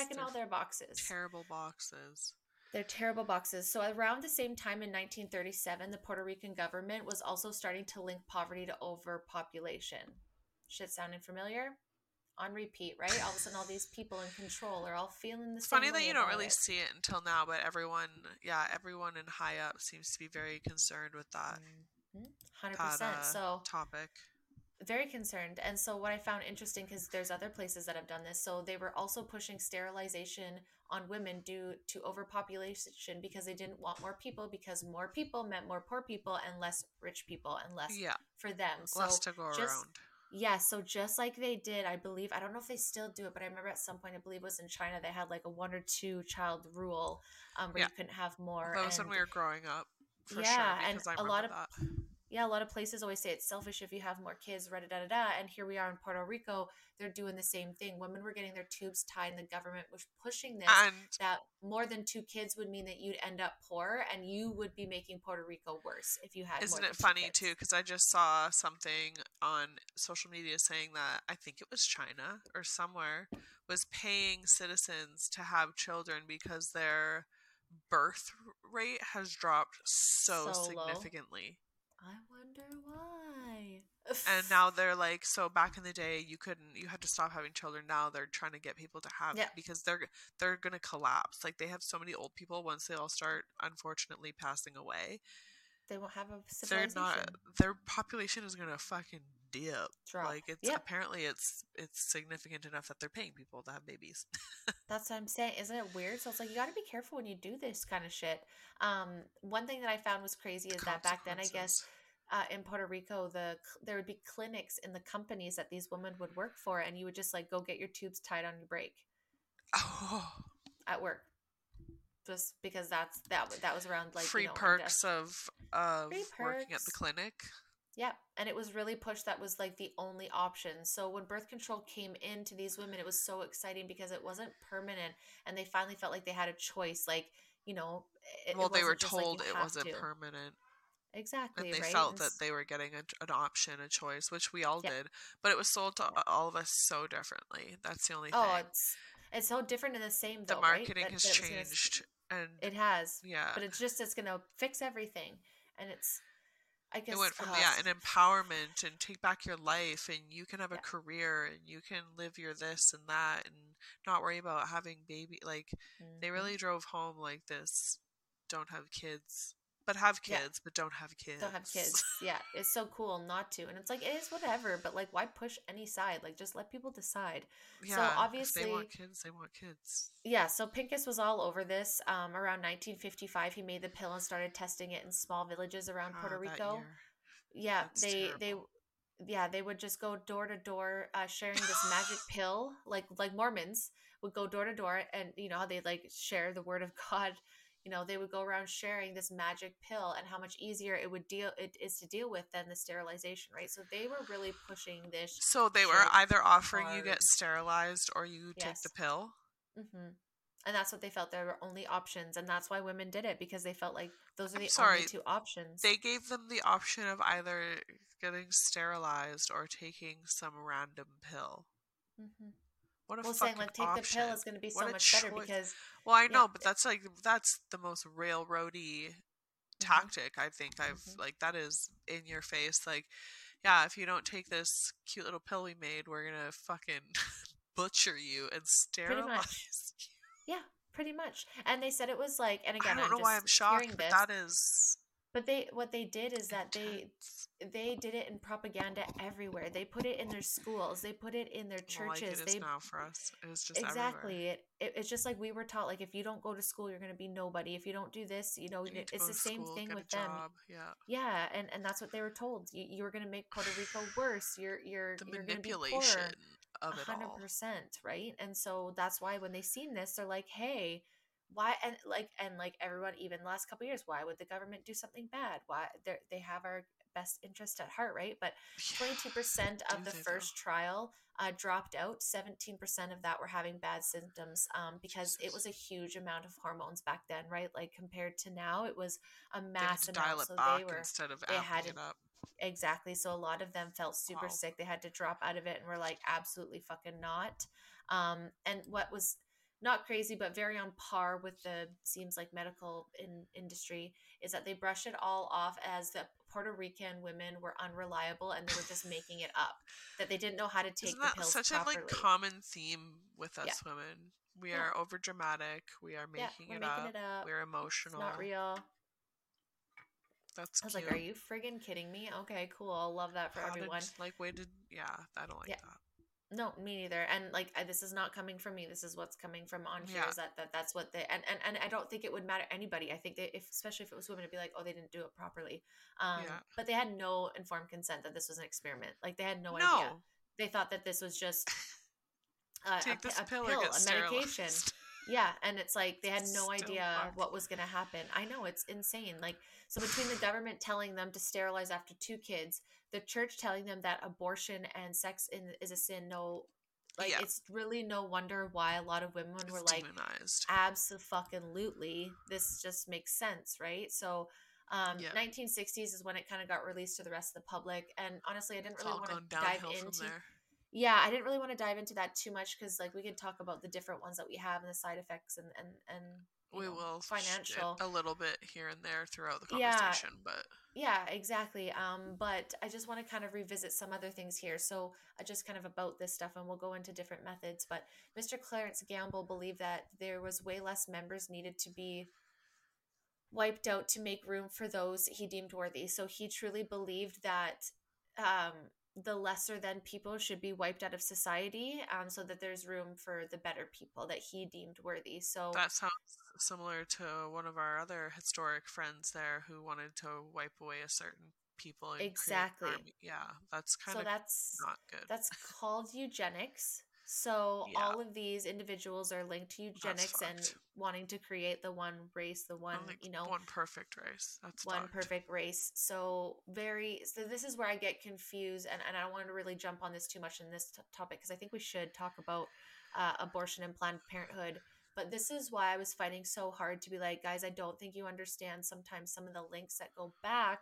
They're terrible boxes. So around the same time in 1937, the Puerto Rican government was also starting to link poverty to overpopulation. Shit sounding familiar? On repeat, right? All of a sudden, all these people in control are all feeling the same way. It's funny that you don't really see it until now, but everyone in high up seems to be very concerned with that. 100%. So topic. Very concerned. And so what I found interesting, because there's other places that have done this, so they were also pushing sterilization on women due to overpopulation because they didn't want more people, because more people meant more poor people and less rich people and less for them. So less to go around. Yeah, so just like they did, I believe, I don't know if they still do it, but I remember at some point, I believe it was in China, they had like a 1 or 2 child rule where you couldn't have more. That was when we were growing up, for sure, because I remember that. Yeah, a lot of places always say it's selfish if you have more kids, and here we are in Puerto Rico, they're doing the same thing. Women were getting their tubes tied, and the government was pushing this, and that more than 2 kids would mean that you'd end up poor, and you would be making Puerto Rico worse if you had more kids. Isn't it funny, too, because I just saw something on social media saying that, I think it was China or somewhere, was paying citizens to have children because their birth rate has dropped so significantly. Low. I wonder why. And now they're like, so back in the day, you had to stop having children. Now they're trying to get people to have it because they're going to collapse. Like they have so many old people. Once they all start, unfortunately, passing away, they won't have a civilization. Their population is going to fucking dip. Like it's apparently it's significant enough that they're paying people to have babies. That's what I'm saying. Isn't it weird? So it's like you got to be careful when you do this kind of shit. One thing that I found was crazy is that back then, I guess, in Puerto Rico, there would be clinics in the companies that these women would work for, and you would just like go get your tubes tied on your break at work. Just because that was around like free perks of working at the clinic. Yeah, and it was really pushed. That was like the only option. So when birth control came into these women, it was so exciting because it wasn't permanent, and they finally felt like they had a choice. Like, you know, they were told it wasn't permanent. Exactly, and they felt that they were getting an option, a choice, which we all did. But it was sold to all of us so differently. That's the only thing. It's so different and the same. The marketing has changed, and it has. Yeah, but it's going to fix everything, and it's. I guess, it went from an empowerment and take back your life, and you can have a career, and you can live your this and that, and not worry about having baby. Like they really drove home like this: don't have kids, but have kids, but don't have kids. Don't have kids. Yeah, it's so cool not to, and it's like it is whatever. But like, why push any side? Like, just let people decide. Yeah, so obviously, if they want kids. They want kids. Yeah. So Pincus was all over this. Around 1955, he made the pill and started testing it in small villages around Puerto Rico. Yeah, they would just go door to door, sharing this magic pill. Like Mormons would go door to door, and you know how they like share the word of God. you know, they would go around sharing this magic pill and how much easier it is to deal with than the sterilization, right? So they were really pushing this. So they were either offering hard. You get sterilized or you take the pill. Mm-hmm. And that's what they felt there were only options. And that's why women did it, because they felt like those are the only two options. They gave them the option of either getting sterilized or taking some random pill. Mm-hmm. What a fucking option. Well, saying, like, take the pill is going to be so much better because... Well, I know, but that's, like, that's the most railroady tactic, I think. Like, that is in your face. Like, yeah, if you don't take this cute little pill we made, we're going to fucking butcher you and sterilize you. Yeah, pretty much. And they said it was like, and again, I don't know why I'm shocked, but that is. But they did it in propaganda everywhere. They put it in their schools. They put it in their churches. It is now for us. It is just everywhere. It's just like we were taught, like, if you don't go to school, you're going to be nobody. If you don't do this, you know, it's the same thing with them. Yeah, and that's what they were told. You were going to make Puerto Rico worse. You're going to be poorer. Of it 100%, right? And so that's why when they seen this, they're like, hey, why? And like everyone, even the last couple of years, why would the government do something bad? Why? They have our best interest at heart, right? But 22% of the first trial dropped out. 17% of that were having bad symptoms because it was a huge amount of hormones back then, right? Like, compared to now, it was a mass amount. So they were, instead of amping it up. Exactly. So a lot of them felt super sick. They had to drop out of it and were like, absolutely fucking not. And what was not crazy, but very on par with the seems like medical industry is that they brush it all off as the Puerto Rican women were unreliable and they were just making it up, that they didn't know how to take the pills properly. Isn't that such a like common theme with us women? We are overdramatic. We are making it up. We're emotional. It's not real. That's cute. I was like, are you friggin' kidding me? Okay, cool. I'll love that for everyone. I don't like that. No, me neither. And like, this is not coming from me. This is what's coming from on here is that's what they, and I don't think it would matter anybody. I think especially if it was women, it'd be like, oh, they didn't do it properly. But they had no informed consent that this was an experiment. Like, they had no idea. They thought that this was just a medication. Yeah, and it's like they had no idea what was going to happen. I know, it's insane. Like, so between the government telling them to sterilize after 2 kids, the church telling them that abortion and sex is a sin, it's really no wonder why a lot of women were like, abso-fucking-lutely, this just makes sense, right? So 1960s is when it kind of got released to the rest of the public, and honestly, I didn't really want to dive into there. Yeah, I didn't really want to dive into that too much because, like, we can talk about the different ones that we have and the side effects and we will financial a little bit here and there throughout the conversation, but exactly. But I just want to kind of revisit some other things here. So just kind of about this stuff, and we'll go into different methods. But Mr. Clarence Gamble believed that there was way less members needed to be wiped out to make room for those he deemed worthy. So he truly believed that. The lesser than people should be wiped out of society so that there's room for the better people that he deemed worthy. So that sounds similar to one of our other historic friends there who wanted to wipe away a certain people. Exactly. Yeah. That's that's not good. That's called eugenics. So all of these individuals are linked to eugenics and wanting to create the one race, the one, one perfect race. That's one perfect race. So this is where I get confused and I don't want to really jump on this too much in this topic because I think we should talk about abortion and Planned Parenthood. But this is why I was fighting so hard to be like, guys, I don't think you understand sometimes some of the links that go back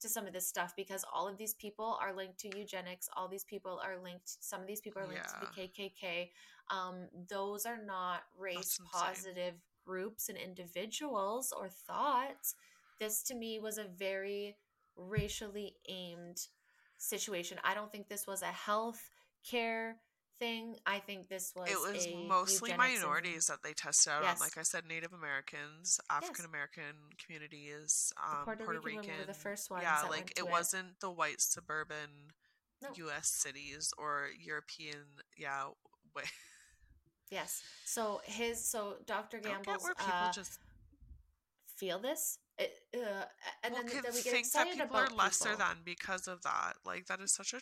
to some of this stuff, because all of these people are linked to eugenics. All these people are linked. Some of these people are linked to the KKK. Those are not race positive groups and individuals or thoughts. This to me was a very racially aimed situation. I don't think this was a health care thing. I think this was it was mostly minorities that they tested out on. Like I said, Native Americans, African American communities, Puerto Rican were the first ones. Yeah, like it wasn't the white suburban U.S. cities or European. Yeah, way. Yes. So Dr. Gamble's don't get where people just feel this. And then we get excited that people about are lesser people. Than because of that. Like that is such a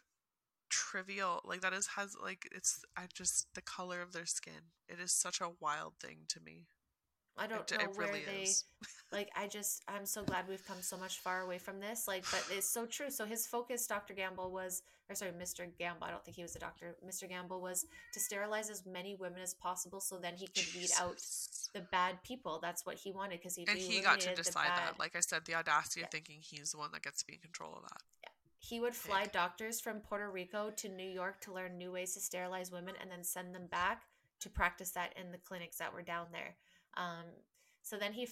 trivial, like that has like it's I just the color of their skin. It is such a wild thing to me. I don't know where they, like, I'm so glad we've come so much far away from this, like, but it's so true. So his focus, Mr. Gamble, I don't think he was a doctor, Mr. Gamble, was to sterilize as many women as possible so then he could weed out the bad people. That's what he wanted, because he got to decide that. Like I said, the audacity of thinking he's the one that gets to be in control of that. Yeah. He would fly doctors from Puerto Rico to New York to learn new ways to sterilize women and then send them back to practice that in the clinics that were down there. So then he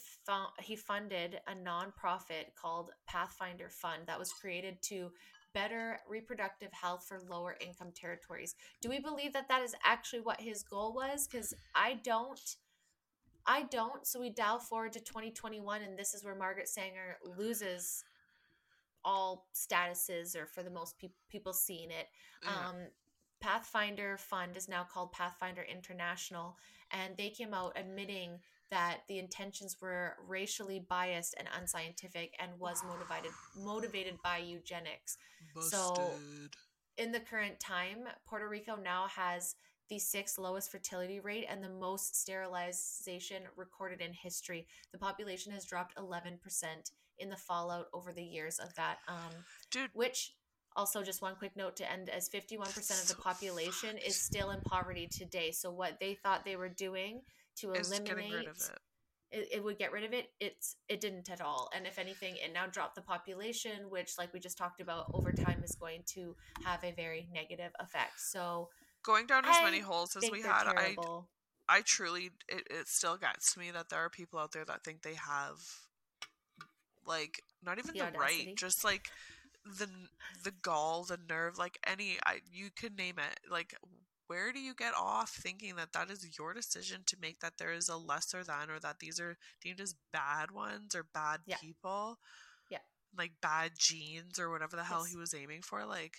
funded a nonprofit called Pathfinder Fund that was created to better reproductive health for lower income territories. Do we believe that that is actually what his goal was? Because I don't. So we dial forward to 2021, and this is where Margaret Sanger loses all statuses, or for the most people seeing it. Pathfinder Fund is now called Pathfinder International, and they came out admitting that the intentions were racially biased and unscientific and was motivated by eugenics. Busted. So in the current time, Puerto Rico now has the 6th lowest fertility rate and the most sterilization recorded in history. The population has dropped 11% in the fallout over the years of that. Which... Also, just one quick note to end, as 51% of the population is still in poverty today. So what they thought they were doing to eliminate it would get rid of it. It didn't at all. And if anything, it now dropped the population, which, like we just talked about, over time is going to have a very negative effect. So going down as many holes as we had, I truly, it still gets me that there are people out there that think they have, like, not even the right, just like the gall, the nerve, like you can name it. Like, where do you get off thinking that is your decision to make, that there is a lesser than, or that these are deemed as bad ones or bad people, like bad genes or whatever the hell he was aiming for, like.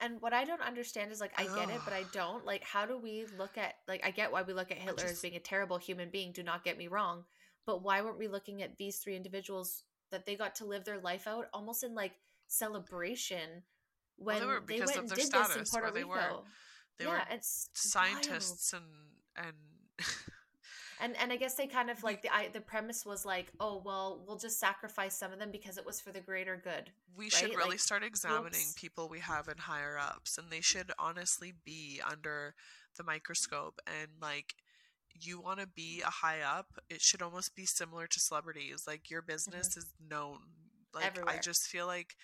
And what I don't understand is, like, I get it, but I don't. Like, how do we look at, like, I get why we look at Hitler as being a terrible human being, do not get me wrong, but why weren't we looking at these three individuals that they got to live their life out almost in, like, celebration when they went and did this in Puerto Rico. They were it's scientists wild. and I guess they kind of, like, the premise was like, oh, well, we'll just sacrifice some of them because it was for the greater good. We should really start examining people we have in higher ups, and they should honestly be under the microscope. And, like, you want to be a high up, it should almost be similar to celebrities. Like, your business is known. Like, everywhere. I just feel like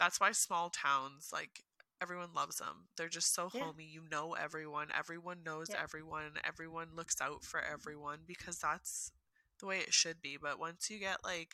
that's why small towns, like, everyone loves them. They're just so homey. You know everyone. Everyone knows everyone. Everyone looks out for everyone, because that's the way it should be. But once you get, like,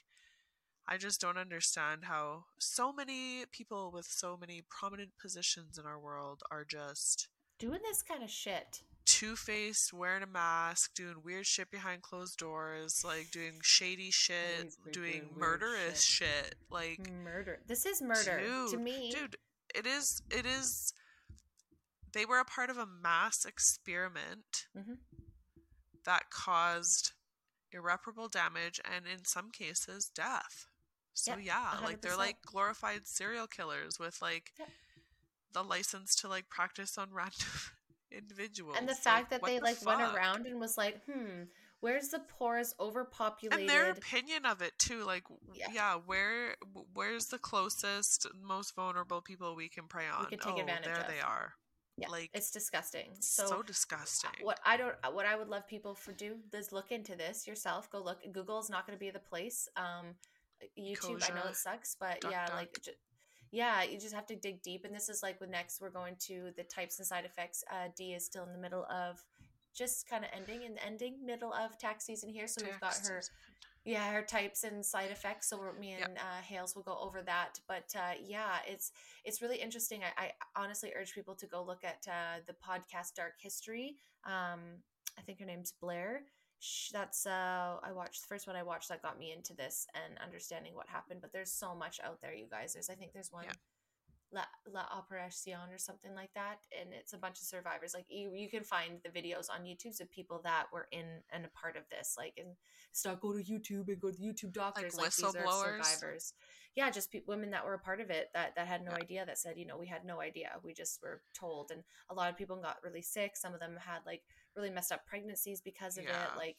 I just don't understand how so many people with so many prominent positions in our world are just doing this kind of shit. Two-faced, wearing a mask, doing weird shit behind closed doors, like, doing shady shit, doing murderous shit. Like, murder. This is murder to me. Dude, it is they were a part of a mass experiment that caused irreparable damage and, in some cases, death. So like, they're like glorified serial killers with, like, the license to, like, practice on random individuals. And the fact that they, like, went around and was like, where's the poorest, overpopulated, and their opinion of it too, like, where's the closest, most vulnerable people we can prey on, we can take advantage of. There they are. Like, it's disgusting. So disgusting. What I would love people for do is look into this yourself. Go look. Google's not going to be the place. YouTube, Koja, I know it sucks, but duck. Like, you just have to dig deep. And this is, like, with next, we're going to the types and side effects. Dee is still in the middle of just kind of middle of tax season here. So we've got her types and side effects. So me and Hales will go over that. But it's really interesting. I honestly urge people to go look at the podcast Dark History. I think her name's Blair. That's I watched that got me into this and understanding what happened. But there's so much out there, you guys. I think there's one La Operación or something like that, and it's a bunch of survivors. Like, you can find the videos on YouTube of people that were in and a part of this. Like, and stop, go to YouTube and go to YouTube doctors, like these are survivors. Yeah, just women that were a part of it that had no idea, that said, you know, we had no idea, we just were told. And a lot of people got really sick. Some of them had, like, really messed up pregnancies because of it. Like,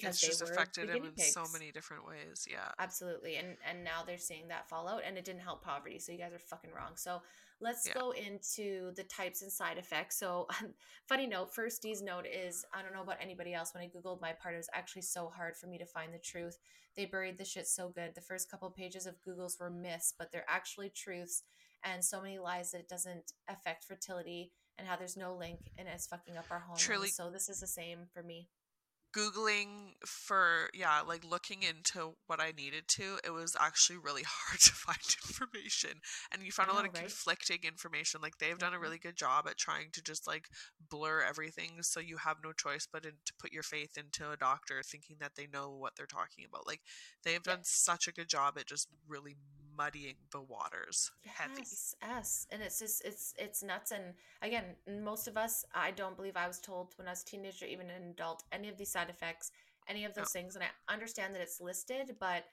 because it's just affected him in so many different ways. Yeah, absolutely. And now they're seeing that fallout, and it didn't help poverty. So you guys are fucking wrong. So let's go into the types and side effects. So funny note, first D's note is, I don't know about anybody else. When I Googled my part, it was actually so hard for me to find the truth. They buried the shit so good. The first couple pages of Google's were myths, but they're actually truths, and so many lies that it doesn't affect fertility and how there's no link, and it's fucking up our hormones. Truly. So this is the same for me. Googling for, like looking into what I needed to, it was actually really hard to find information. And you found a lot of conflicting information. Like, they've done a really good job at trying to just like blur everything, so you have no choice but to put your faith into a doctor thinking that they know what they're talking about. Like, they've done such a good job at just really muddying the waters. Yes. And it's just, it's nuts. And again, most of us, I don't believe I was told when I was a teenager, even an adult, any of these side effects, any of those things. And I understand that it's listed, but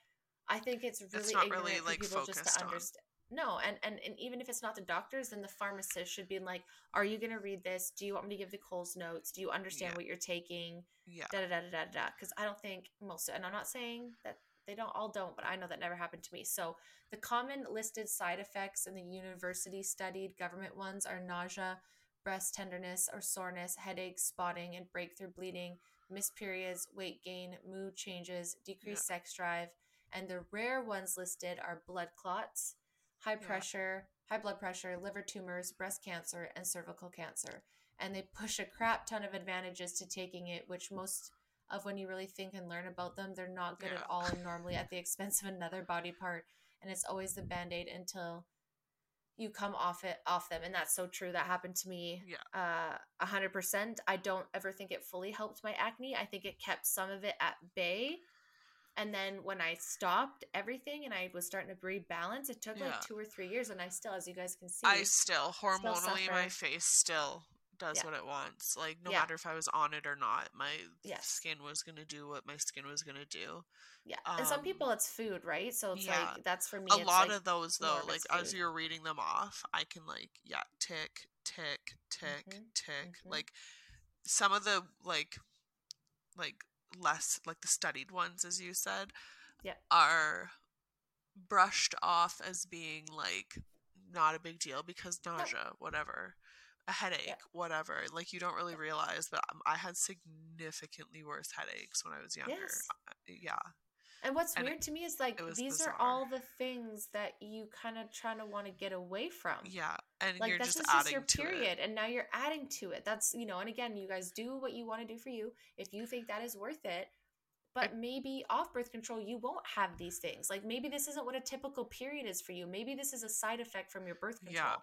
I think it's really, it's not really like focused just to understand. No. And even if it's not the doctors, then the pharmacist should be like, are you going to read this? Do you want me to give the Coles notes? Do you understand what you're taking? Yeah. Da da da da da. Because I don't think most, and I'm not saying that they don't all don't, but I know that never happened to me. So the common listed side effects in the university studied government ones are nausea, breast tenderness or soreness, headaches, spotting and breakthrough bleeding, missed periods, weight gain, mood changes, decreased sex drive. And the rare ones listed are blood clots, high blood pressure, liver tumors, breast cancer, and cervical cancer. And they push a crap ton of advantages to taking it, which most of when you really think and learn about them, they're not good at all, and normally at the expense of another body part. And it's always the Band-Aid until you come off them. And that's so true. That happened to me 100%. I don't ever think it fully helped my acne. I think it kept some of it at bay. And then when I stopped everything and I was starting to rebalance, it took like 2 or 3 years. And I still, as you guys can see, I still hormonally, my face still does what it wants. Like, no matter if I was on it or not, my skin was going to do what my skin was going to do. Yeah. And some people it's food, right? So it's like, that's for me. A lot of those though, like as you're reading them off, I can like, tick, tick, tick, tick. Mm-hmm. Like some of the like less, like the studied ones, as you said, are brushed off as being like not a big deal because nausea, whatever. A headache, whatever. Like, you don't really realize, but I had significantly worse headaches when I was younger. And what's weird to me is like, these bizarre. Are all the things that you kind of trying to want to get away from. Yeah. And like, you're that's just adding your period, and now you're adding to it. That's, you know, and again, you guys do what you want to do for you if you think that is worth it. But maybe off birth control, you won't have these things. Like, maybe this isn't what a typical period is for you. Maybe this is a side effect from your birth control. Yeah.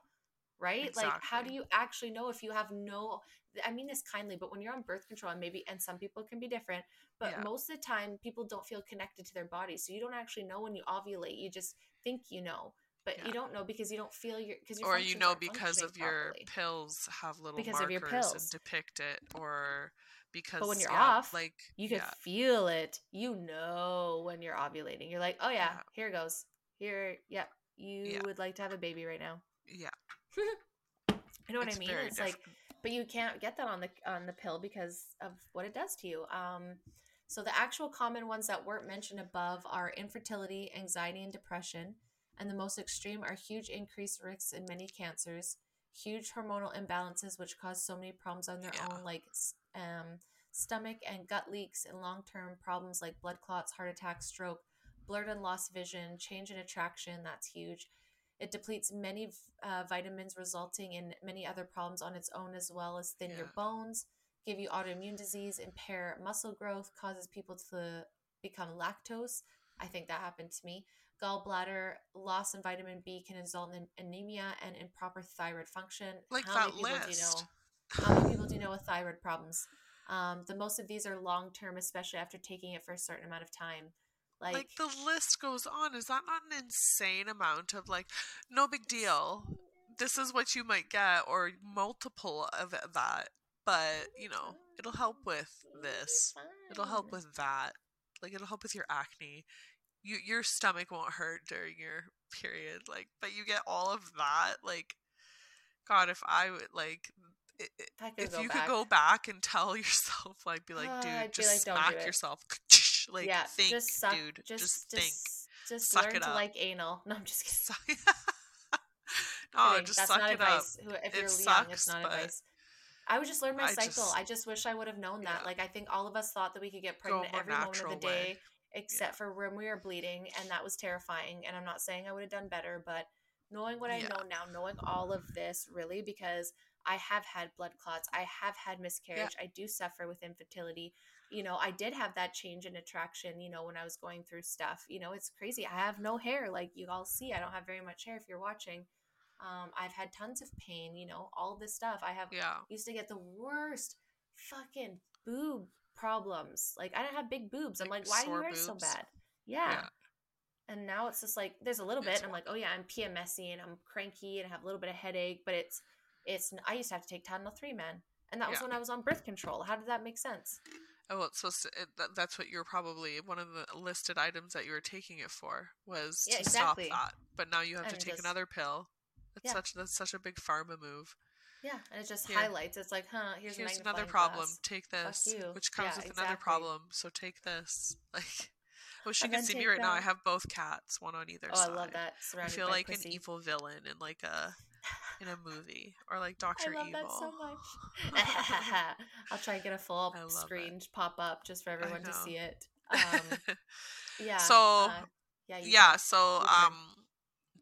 Right? Exactly. Like, how do you actually know if you have no, I mean this kindly, but when you're on birth control, and maybe, and some people can be different, but most of the time people don't feel connected to their body. So you don't actually know when you ovulate, you just think, you know, but you don't know because you don't feel your, because or you know, because of your pills have little because markers of your pills. And depict it, or because, but when you're off, like you can feel it, you know, when you're ovulating, you're like, oh here it goes here. You would like to have a baby right now. You know what I mean? It's different. Like, but you can't get that on the pill because of what it does to you. So the actual common ones that weren't mentioned above are infertility, anxiety, and depression. And the most extreme are huge increased risks in many cancers, huge hormonal imbalances, which cause so many problems on their own, like stomach and gut leaks, and long-term problems like blood clots, heart attack, stroke, blurred and lost vision, change in attraction. That's huge. It depletes many vitamins, resulting in many other problems on its own, as well as thin your bones, give you autoimmune disease, impair muscle growth, causes people to become lactose. I think that happened to me. Gallbladder loss in vitamin B can result in anemia and improper thyroid function. Like that list. How many people do you know with thyroid problems? The most of these are long-term, especially after taking it for a certain amount of time. Like the list goes on. Is that not an insane amount of like, no big deal, this is what you might get, or multiple of that, but you know, it'll help with this, it'll help with that, like it'll help with your acne, your stomach won't hurt during your period, like, but you get all of that. Like, God, if I would, like, if you could go back and tell yourself, like, be like, dude, smack yourself. Like, yeah, think, dude. Just think. Just suck learn to like anal. No, I'm just kidding. No, just suck it up. If you're young, it's not advice. I would just learn my cycle. I just wish I would have known that. Yeah. Like, I think all of us thought that we could get pregnant every moment of the day, except for when we were bleeding, and that was terrifying. And I'm not saying I would have done better, but knowing what I know now, knowing all of this, really, because I have had blood clots, I have had miscarriage, I do suffer with infertility. You know, I did have that change in attraction, you know, when I was going through stuff. You know, it's crazy. I have no hair. Like, you all see, I don't have very much hair if you're watching. I've had tons of pain, you know, all this stuff. I have used to get the worst fucking boob problems. Like, I didn't have big boobs. I'm like, why do you wear so bad? Yeah. And now it's just like, there's a little bit. And I'm like, oh yeah, I'm PMS-y and I'm cranky and I have a little bit of headache, but it's, I used to have to take Tylenol 3, man. And that was when I was on birth control. How did that make sense? Oh, well, it's supposed to, that's what you're probably, one of the listed items that you were taking it for was to stop that. But now you have to take another pill. That's such a big pharma move. Yeah, and it just highlights. It's like, huh, here's another problem. Glass. Take this, which comes with another problem. So take this. Like, I wish you could see me right now. I have both cats, one on either side. Oh, I love that. I feel like pussy. An evil villain in like a movie or like Dr. Evil. I love that so much. I'll try and get a full screen pop up just for everyone to see it.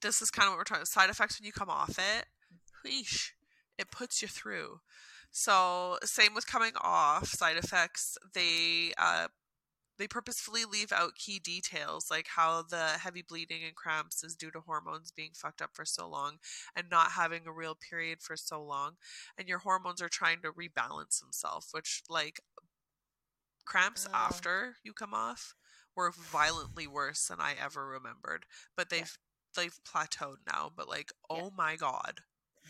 This is kind of what we're talking about. Side effects when you come off it. Wheesh. It puts you through. So same with coming off side effects. They purposefully leave out key details like how the heavy bleeding and cramps is due to hormones being fucked up for so long and not having a real period for so long. And your hormones are trying to rebalance themselves, which like cramps after you come off were violently worse than I ever remembered. But they've plateaued now, but like oh my god,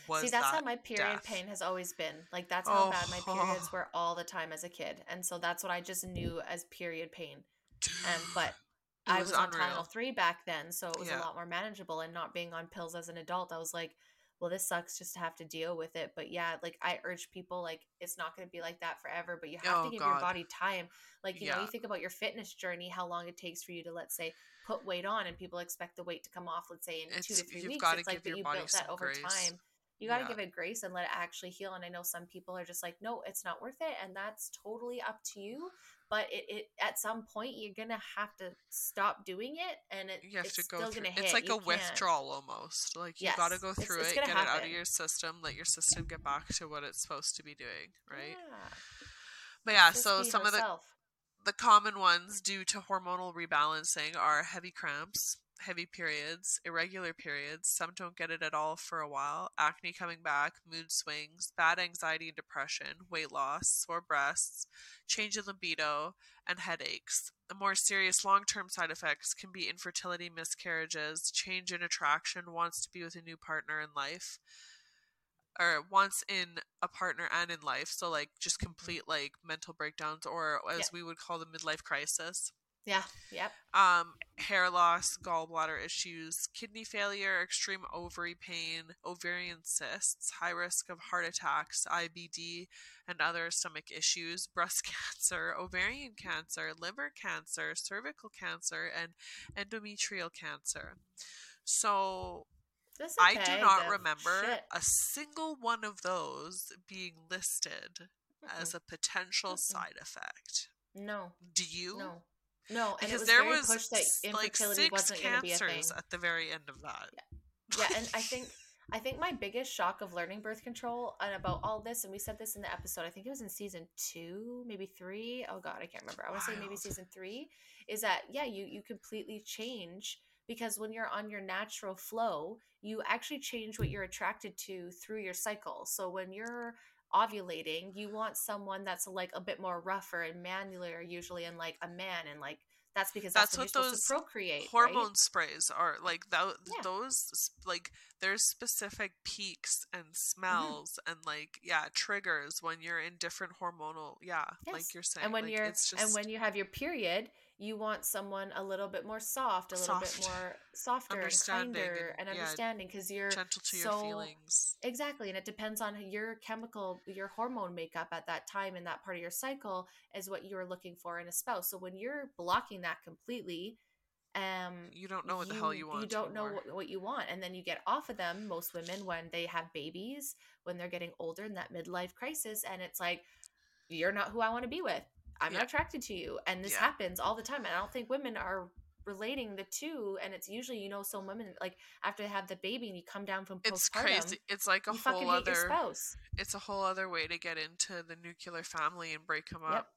that's how my period pain has always been. Like that's how bad my periods were all the time as a kid, and so that's what I just knew as period pain. And but I was on Tylenol 3 back then, so it was a lot more manageable, and not being on pills as an adult, I was like, well, this sucks just to have to deal with it. But yeah, like I urge people, like it's not going to be like that forever, but you have to give your body time. Like, you know, you think about your fitness journey, how long it takes for you to, let's say, put weight on, and people expect the weight to come off, let's say in 2 to 3 weeks. It's like that you built that over time. You got to give it grace and let it actually heal. And I know some people are just like, no, it's not worth it. And that's totally up to you. But it at some point, you're going to have to stop doing it. And it's still going to hit. It's like withdrawal almost. Like you got to go through it, get it out of your system, let your system get back to what it's supposed to be doing. Right. Yeah. But yeah, so some of the common ones due to hormonal rebalancing are heavy cramps, heavy periods, irregular periods, some don't get it at all for a while, acne coming back, mood swings, bad anxiety and depression, weight loss, sore breasts, change in libido, and headaches. The more serious long-term side effects can be infertility, miscarriages, change in attraction, wants to be with a new partner in life, or wants in a partner and in life, so like just complete like mental breakdowns, or as we would call the midlife crisis. Yeah. Yep. Hair loss, gallbladder issues, kidney failure, extreme ovary pain, ovarian cysts, high risk of heart attacks, IBD, and other stomach issues, breast cancer, ovarian cancer, liver cancer, cervical cancer, and endometrial cancer. So I do not remember a single one of those being listed as a potential side effect. No. Do you? No. No, and because it was pushed that infertility like wasn't going to be a thing at the very end of that. Yeah, and I think my biggest shock of learning birth control and about all this, and we said this in the episode, I think it was in season 2, maybe 3. Oh God, I can't remember. I want to say maybe season 3 is that you completely change, because when you're on your natural flow, you actually change what you're attracted to through your cycle. So when you're ovulating, you want someone that's like a bit more rougher and manular usually, and like a man, and like that's because that's what you're those procreate, hormone sprays are like those like there's specific peaks and smells and like triggers when you're in different hormonal like you're saying, and when it's just... and when you have your period, You want someone a little bit more soft, a little bit more softer and kinder and understanding, because you're gentle to your feelings. Exactly. And it depends on your hormone makeup at that time, and that part of your cycle is what you're looking for in a spouse. So when you're blocking that completely, you don't know what the hell you want. You don't know what you want. And then you get off of them, most women, when they have babies, when they're getting older in that midlife crisis. And it's like, you're not who I want to be with. I'm not attracted to you. And this happens all the time. And I don't think women are relating the two. And it's usually, some women, like, after they have the baby and you come down from postpartum. It's crazy. It's like a whole other spouse. It's a whole other way to get into the nuclear family and break them up.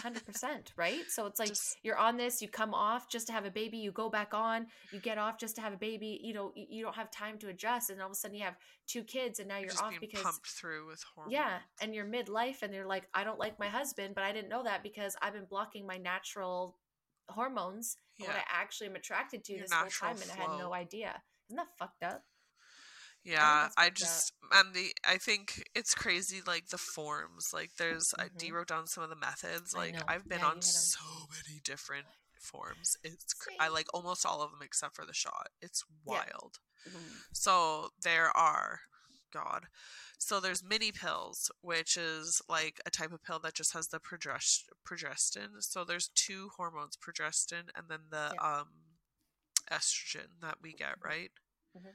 100%, right? So it's like you're on this, you come off just to have a baby, you go back on, you get off just to have a baby, you don't have time to adjust, and all of a sudden you have two kids and now you're off because pumped through with hormones. Yeah, and you're midlife and you're like, I don't like my husband, but I didn't know that because I've been blocking my natural hormones and what I actually am attracted to your this whole time and flow. I had no idea. Isn't that fucked up? Yeah, I think it's crazy, like, the forms. Like, there's, I wrote down some of the methods. Like, I've been on so many different forms. I like almost all of them except for the shot. It's wild. Yeah. Mm-hmm. So there's mini pills, which is like a type of pill that just has the progestin. So there's two hormones, progestin and then the estrogen that we get, right? Mm-hmm.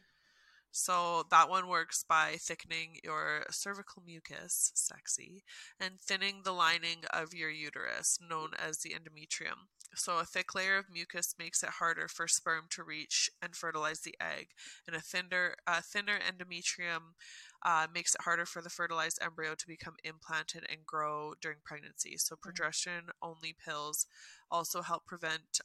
So that one works by thickening your cervical mucus, sexy, and thinning the lining of your uterus, known as the endometrium. So a thick layer of mucus makes it harder for sperm to reach and fertilize the egg, and a thinner endometrium makes it harder for the fertilized embryo to become implanted and grow during pregnancy. So progestin-only pills also help prevent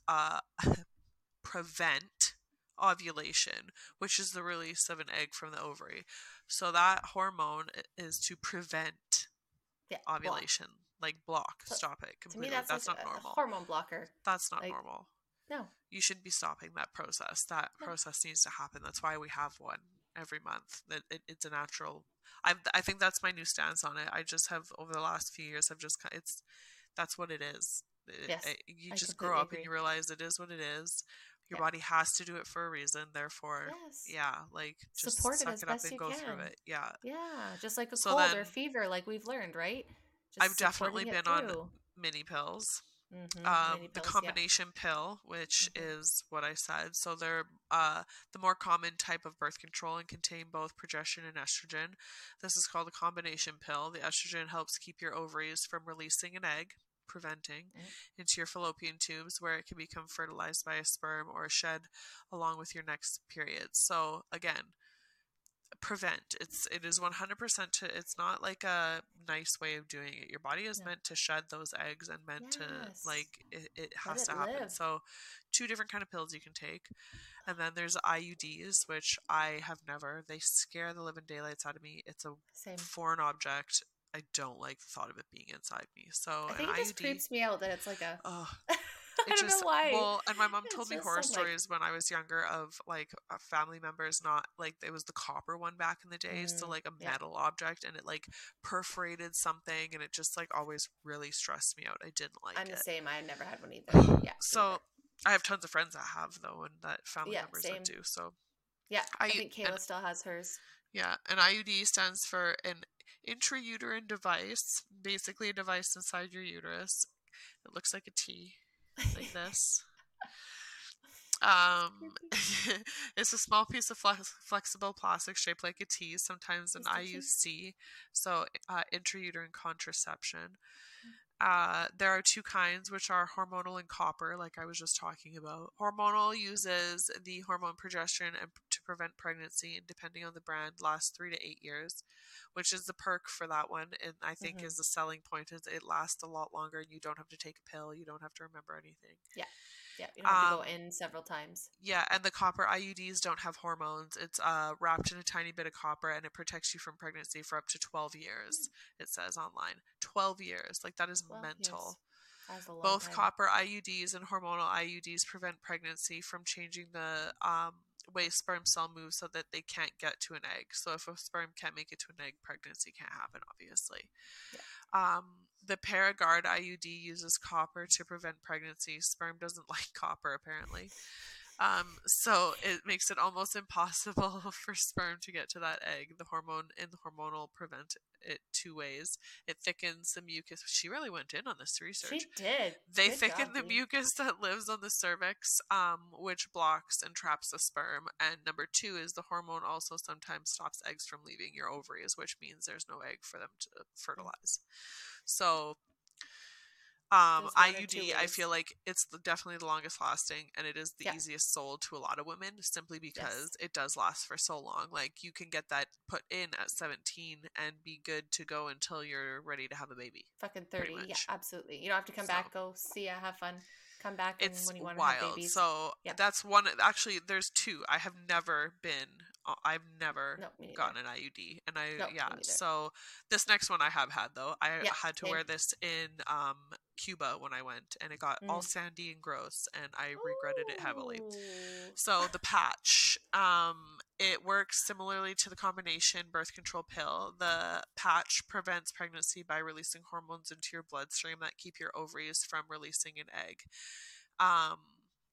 ovulation, which is the release of an egg from the ovary. So that hormone is to prevent ovulation, stop it completely. To me, that's like not normal. Hormone blocker. That's not normal. No, you should be stopping that process. That process needs to happen. That's why we have one every month. That it's a natural. I think that's my new stance on it. I just have over the last few years. That's what it is. Yes, you just grow up and you realize it is what it is. Your body has to do it for a reason. Therefore, just support suck it up and go through it. Yeah. Yeah. Just like a cold or fever, like we've learned, right? Just I've definitely been on mini pills. Mm-hmm. The combination pill, which is what I said. So they're the more common type of birth control and contain both progestin and estrogen. This is called a combination pill. The estrogen helps keep your ovaries from releasing an egg, preventing into your fallopian tubes, where it can become fertilized by a sperm or a shed along with your next period. So again, prevent. It is 100% it's not like a nice way of doing it. Your body is meant to shed those eggs and meant to it has to happen. Live. So two different kind of pills you can take. And then there's IUDs, which I have never, they scare the living daylights out of me. It's a foreign object. I don't like the thought of it being inside me. So I think it just creeps me out that it's like a... I don't know why. Well, and my mom told me horror stories when I was younger of like family members not... Like it was the copper one back in the day. So like a metal object, and it like perforated something, and it just like always really stressed me out. I didn't like it. I'm the same. I never had one either. Yeah. So I have tons of friends that have though, and that family members that do. So yeah, I think Kayla still has hers. Yeah. An IUD stands for an intrauterine device, basically a device inside your uterus. It looks like a T, like this. It's a small piece of flexible plastic shaped like a T, sometimes an IUC, so intrauterine contraception. There are two kinds, which are hormonal and copper, like I was just talking about. Hormonal uses the hormone progestin and to prevent pregnancy, and depending on the brand, lasts 3 to 8 years, which is the perk for that one. And I think is the selling point is it lasts a lot longer, and you don't have to take a pill. You don't have to remember anything. Yeah. Yeah. You don't have to go in several times. Yeah. And the copper IUDs don't have hormones. It's wrapped in a tiny bit of copper, and it protects you from pregnancy for up to 12 years. It says online 12 years. Like that is mental. Both copper IUDs and hormonal IUDs prevent pregnancy from changing the way sperm cell moves so that they can't get to an egg. So if a sperm can't make it to an egg, pregnancy can't happen, obviously. The Paragard IUD uses copper to prevent pregnancy. Sperm doesn't like copper, apparently. So it makes it almost impossible for sperm to get to that egg. The hormone and the hormonal prevent it two ways. It thickens the mucus. She really went in on this research. She did. They thicken the mucus that lives on the cervix, which blocks and traps the sperm. And number two is the hormone also sometimes stops eggs from leaving your ovaries, which means there's no egg for them to fertilize. So... IUD, I feel like it's definitely the longest lasting, and it is the easiest sold to a lot of women simply because it does last for so long. Like, you can get that put in at 17 and be good to go until you're ready to have a baby. Fucking 30. Yeah, absolutely. You don't have to come back, go see ya, have fun, come back when you want to have babies. So that's one. Actually, there's two. I've never gotten an IUD, and so this next one I have had, though. I had to wear this in Cuba when I went, and it got all sandy and gross, and I regretted it heavily. So the patch, it works similarly to the combination birth control pill. The patch prevents pregnancy by releasing hormones into your bloodstream that keep your ovaries from releasing an egg.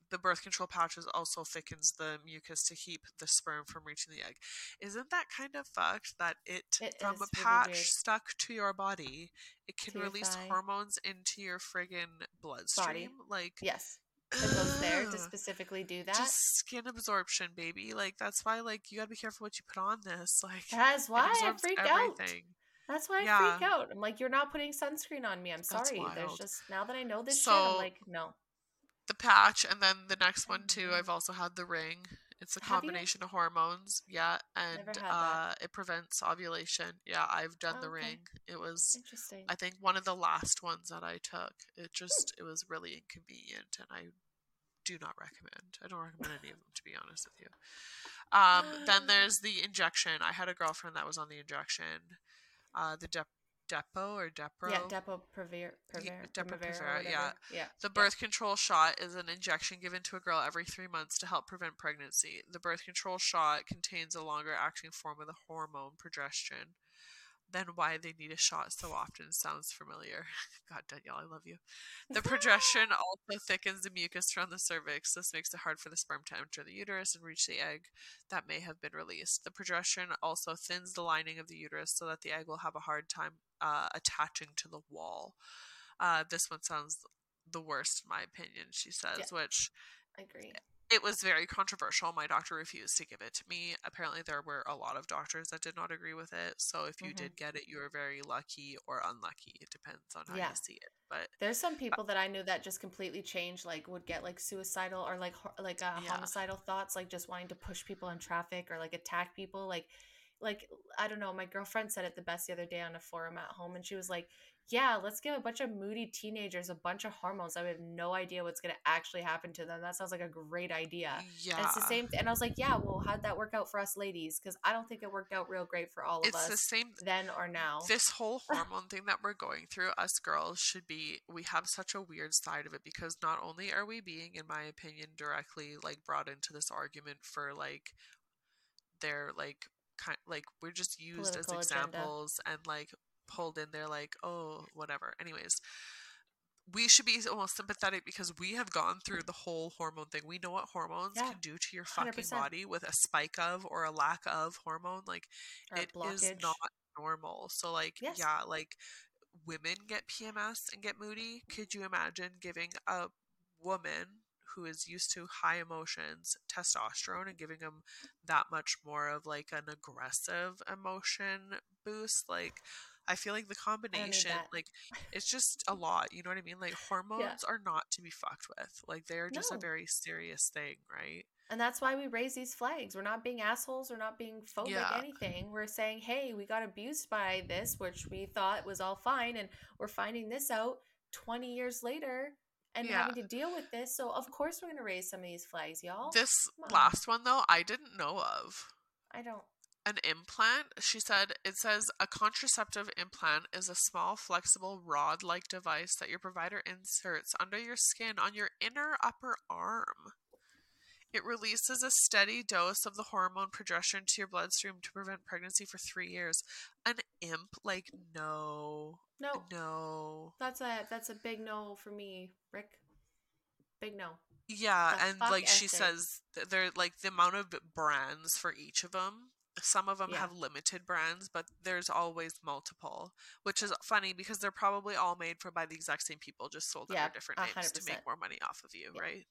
The birth control patches also thickens the mucus to keep the sperm from reaching the egg. Isn't that kind of fucked that it from a patch really stuck to your body, it can release hormones into your friggin' bloodstream? Like, yes. It goes there to specifically do that. Just skin absorption, baby. Like, that's why, like, you gotta be careful what you put on this. Like, that's why I freaked out. That's why I freak out. I'm like, you're not putting sunscreen on me. I'm sorry. There's just, now that I know this shit, I'm like, no. The patch, and then the next one too, I've also had the ring. It's a combination of hormones, and it prevents ovulation. I've done the ring. It was interesting. I think one of the last ones that I took. It just it was really inconvenient, and I do not recommend. I don't recommend any of them, to be honest with you. Then there's the injection. I had a girlfriend that was on the injection. The Depo or Depro? Yeah, Depo Provera. Depo Provera, yeah. The birth control shot is an injection given to a girl every 3 months to help prevent pregnancy. The birth control shot contains a longer-acting form of the hormone progesterone. Then why they need a shot so often sounds familiar. God, Danielle, I love you. The progesterone also thickens the mucus around the cervix. This makes it hard for the sperm to enter the uterus and reach the egg that may have been released. The progesterone also thins the lining of the uterus so that the egg will have a hard time attaching to the wall. This one sounds the worst, in my opinion, she says, which... I agree. It was very controversial. My doctor refused to give it to me. Apparently, there were a lot of doctors that did not agree with it. So if you did get it, you were very lucky or unlucky. It depends on how you see it. But there's some people that I knew that just completely changed, like would get like suicidal or like homicidal thoughts, like just wanting to push people in traffic or like attack people. Like, I don't know. My girlfriend said it the best the other day on a forum at home, and she was like, yeah, let's give a bunch of moody teenagers a bunch of hormones. I have no idea what's going to actually happen to them. That sounds like a great idea. Yeah. And it's the same. And I was like, yeah, well, how'd that work out for us ladies? Because I don't think it worked out real great for all of us. It's the same then or now. This whole hormone thing that we're going through, us girls should be, we have such a weird side of it because not only are we being, in my opinion, directly like brought into this argument for like, they're like, kind like we're just used political as examples agenda. And like, pulled in there like, oh, whatever. Anyways, we should be almost sympathetic because we have gone through the whole hormone thing. We know what hormones can do to your fucking 100%. Body with a spike of or a lack of hormone. Like, or it is not normal. So like, yeah, like women get PMS and get moody. Could you imagine giving a woman who is used to high emotions testosterone and giving them that much more of like an aggressive emotion boost? Like, I feel like the combination, like, it's just a lot. You know what I mean? Like, hormones are not to be fucked with. Like, they're just a very serious thing, right? And that's why we raise these flags. We're not being assholes. We're not being phobic, anything. We're saying, hey, we got abused by this, which we thought was all fine. And we're finding this out 20 years later and having to deal with this. So, of course, we're going to raise some of these flags, y'all. This last one, though, I didn't know of. I don't. An implant, she said. It says a contraceptive implant is a small, flexible, rod-like device that your provider inserts under your skin on your inner upper arm. It releases a steady dose of the hormone progesterone to your bloodstream to prevent pregnancy for 3 years. An imp? Like, no. No. No. That's a big no for me, Rick. Big no. Yeah, and like she says, they're like the amount of brands for each of them. Some of them have limited brands, but there's always multiple, which is funny because they're probably all made by the exact same people, just sold under different names to make more money off of you, right?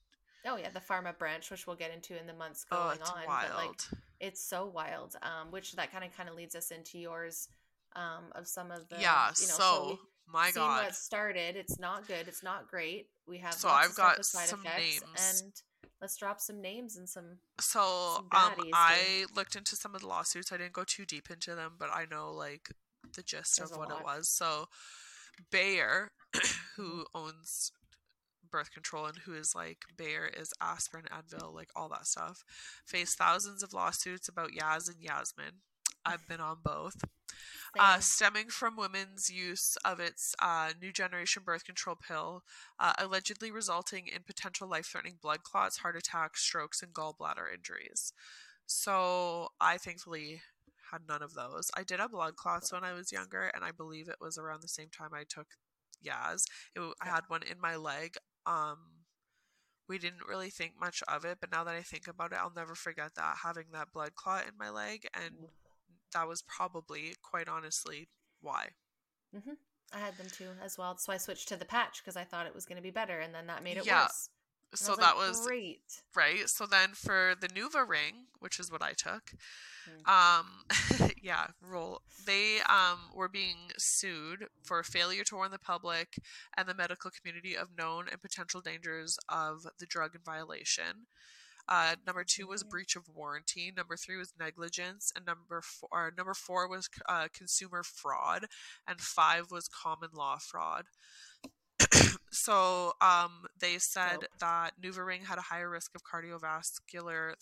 Oh yeah, the pharma branch, which we'll get into in the months going on. It's wild. But like, it's so wild. Which that kind of leads us into yours, of some of the so my God, what started. It's not good. It's not great. We have I've got some names. And let's drop some names and some baddies. I looked into some of the lawsuits. I didn't go too deep into them, but I know like the gist of what it was. So Bayer, who owns birth control and who is like Bayer is aspirin, Advil, like all that stuff, faced thousands of lawsuits about Yaz and Yasmin. I've been on both. Stemming from women's use of its new generation birth control pill, allegedly resulting in potential life-threatening blood clots, heart attacks, strokes, and gallbladder injuries. So I thankfully had none of those. I did have blood clots when I was younger, and I believe it was around the same time I took Yaz. I had one in my leg. We didn't really think much of it, but now that I think about it, I'll never forget that, having that blood clot in my leg, and that was probably, quite honestly, why. Mm-hmm. I had them too as well. So I switched to the patch because I thought it was going to be better, and then that made it worse. And so that was great. Right. So then for the NuvaRing, which is what I took, they were being sued for failure to warn the public and the medical community of known and potential dangers of the drug in violation. Number 2 was breach of warranty. Number 3 was negligence, and number four was consumer fraud, and 5 was common law fraud. So they said that NuvaRing had a higher risk of cardiovascular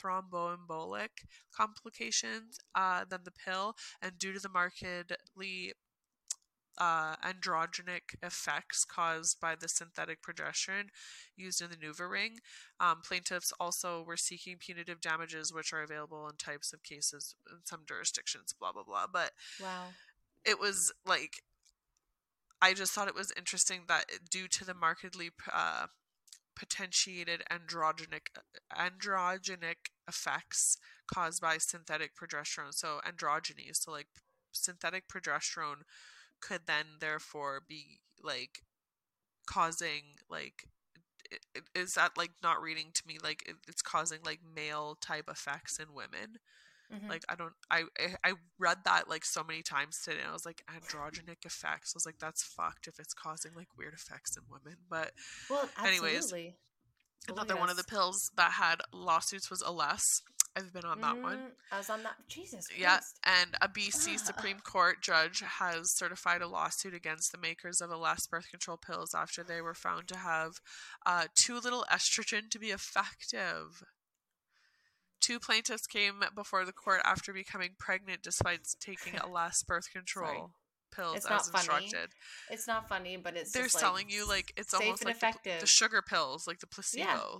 thromboembolic complications than the pill, and due to the markedly androgenic effects caused by the synthetic progesterone used in the NuvaRing. Plaintiffs also were seeking punitive damages, which are available in types of cases in some jurisdictions, blah, blah, blah. But it was like, I just thought it was interesting that due to the markedly potentiated androgenic effects caused by synthetic progesterone, so androgyny, so like synthetic progesterone could then therefore be like causing like is that like not reading to me like it's causing like male type effects in women. Like I read that like so many times today, and I was like, androgenic effects, I was like, that's fucked if it's causing like weird effects in women. But anyways, another one of the pills that had lawsuits was Alas. I've been on that one. I was on that. Jesus Christ. Yeah, and a BC Supreme Court judge has certified a lawsuit against the makers of Alas birth control pills after they were found to have too little estrogen to be effective. 2 plaintiffs came before the court after becoming pregnant despite taking Alas birth control pills as instructed. It's not funny, but it's they're just selling you like it's almost like the sugar pills, like the placebo.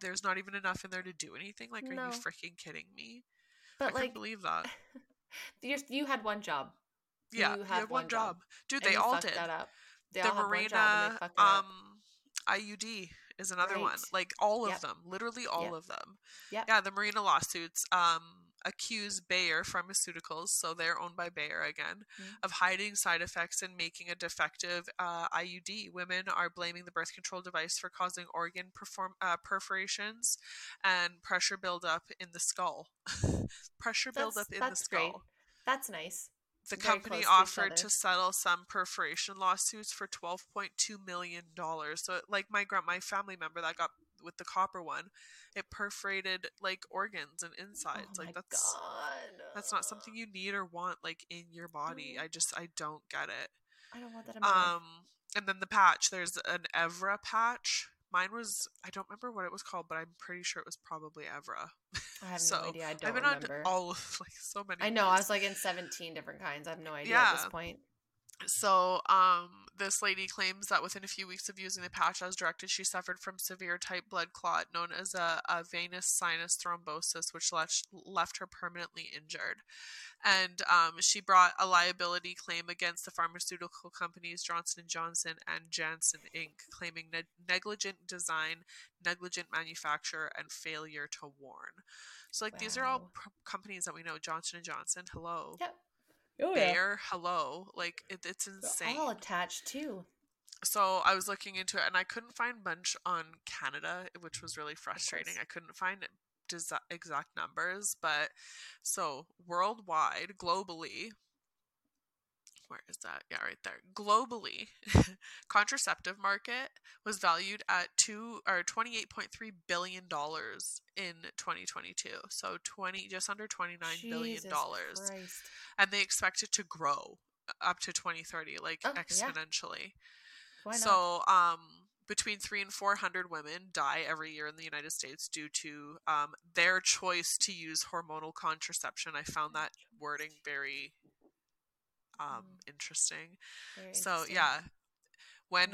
There's not even enough in there to do anything. Like, are you freaking kidding me? But I couldn't believe that. You had one job. Yeah, you had one job, dude. They all did that up. The Mirena IUD is another one. Like all of them, literally all of them. Yeah, the Mirena lawsuits. Accuse Bayer Pharmaceuticals, so they're owned by Bayer again, of hiding side effects and making a defective IUD. Women are blaming the birth control device for causing organ perforations and pressure buildup in the skull. Great. That's nice. The company offered to settle some perforation lawsuits for $12.2 million. So, like my family member that got with the copper one, it perforated like organs and insides. Like that's not something you need or want like in your body. I don't get it. I don't want that in my life. And then the patch, there's an Evra patch. Mine was, I don't remember what it was called, but I'm pretty sure it was probably Evra. I have no idea. I don't remember. I've been on all of so many. I know. I was in 17 different kinds. I have no idea at this point. So this lady claims that within a few weeks of using the patch as directed, she suffered from severe type blood clot known as a venous sinus thrombosis, which left her permanently injured. And she brought a liability claim against the pharmaceutical companies Johnson & Johnson and Janssen Inc., claiming negligent design, negligent manufacture, and failure to warn. So, like, wow. These are all companies that we know. Johnson & Johnson, hello. Yep. Oh, Bayer, yeah. Hello. Like, it's insane. They're all attached, too. So I was looking into it, and I couldn't find much on Canada, which was really frustrating. I couldn't find exact numbers, but so worldwide, globally, where is that? Yeah, right there. Globally, contraceptive market was valued at $28.3 billion in 2022. So just under $29 billion. Christ. And they expect it to grow up to 2030, like exponentially. Yeah. Why not? So, between 300 and 400 women die every year in the United States due to their choice to use hormonal contraception. I found that wording very interesting. Very interesting. Yeah, when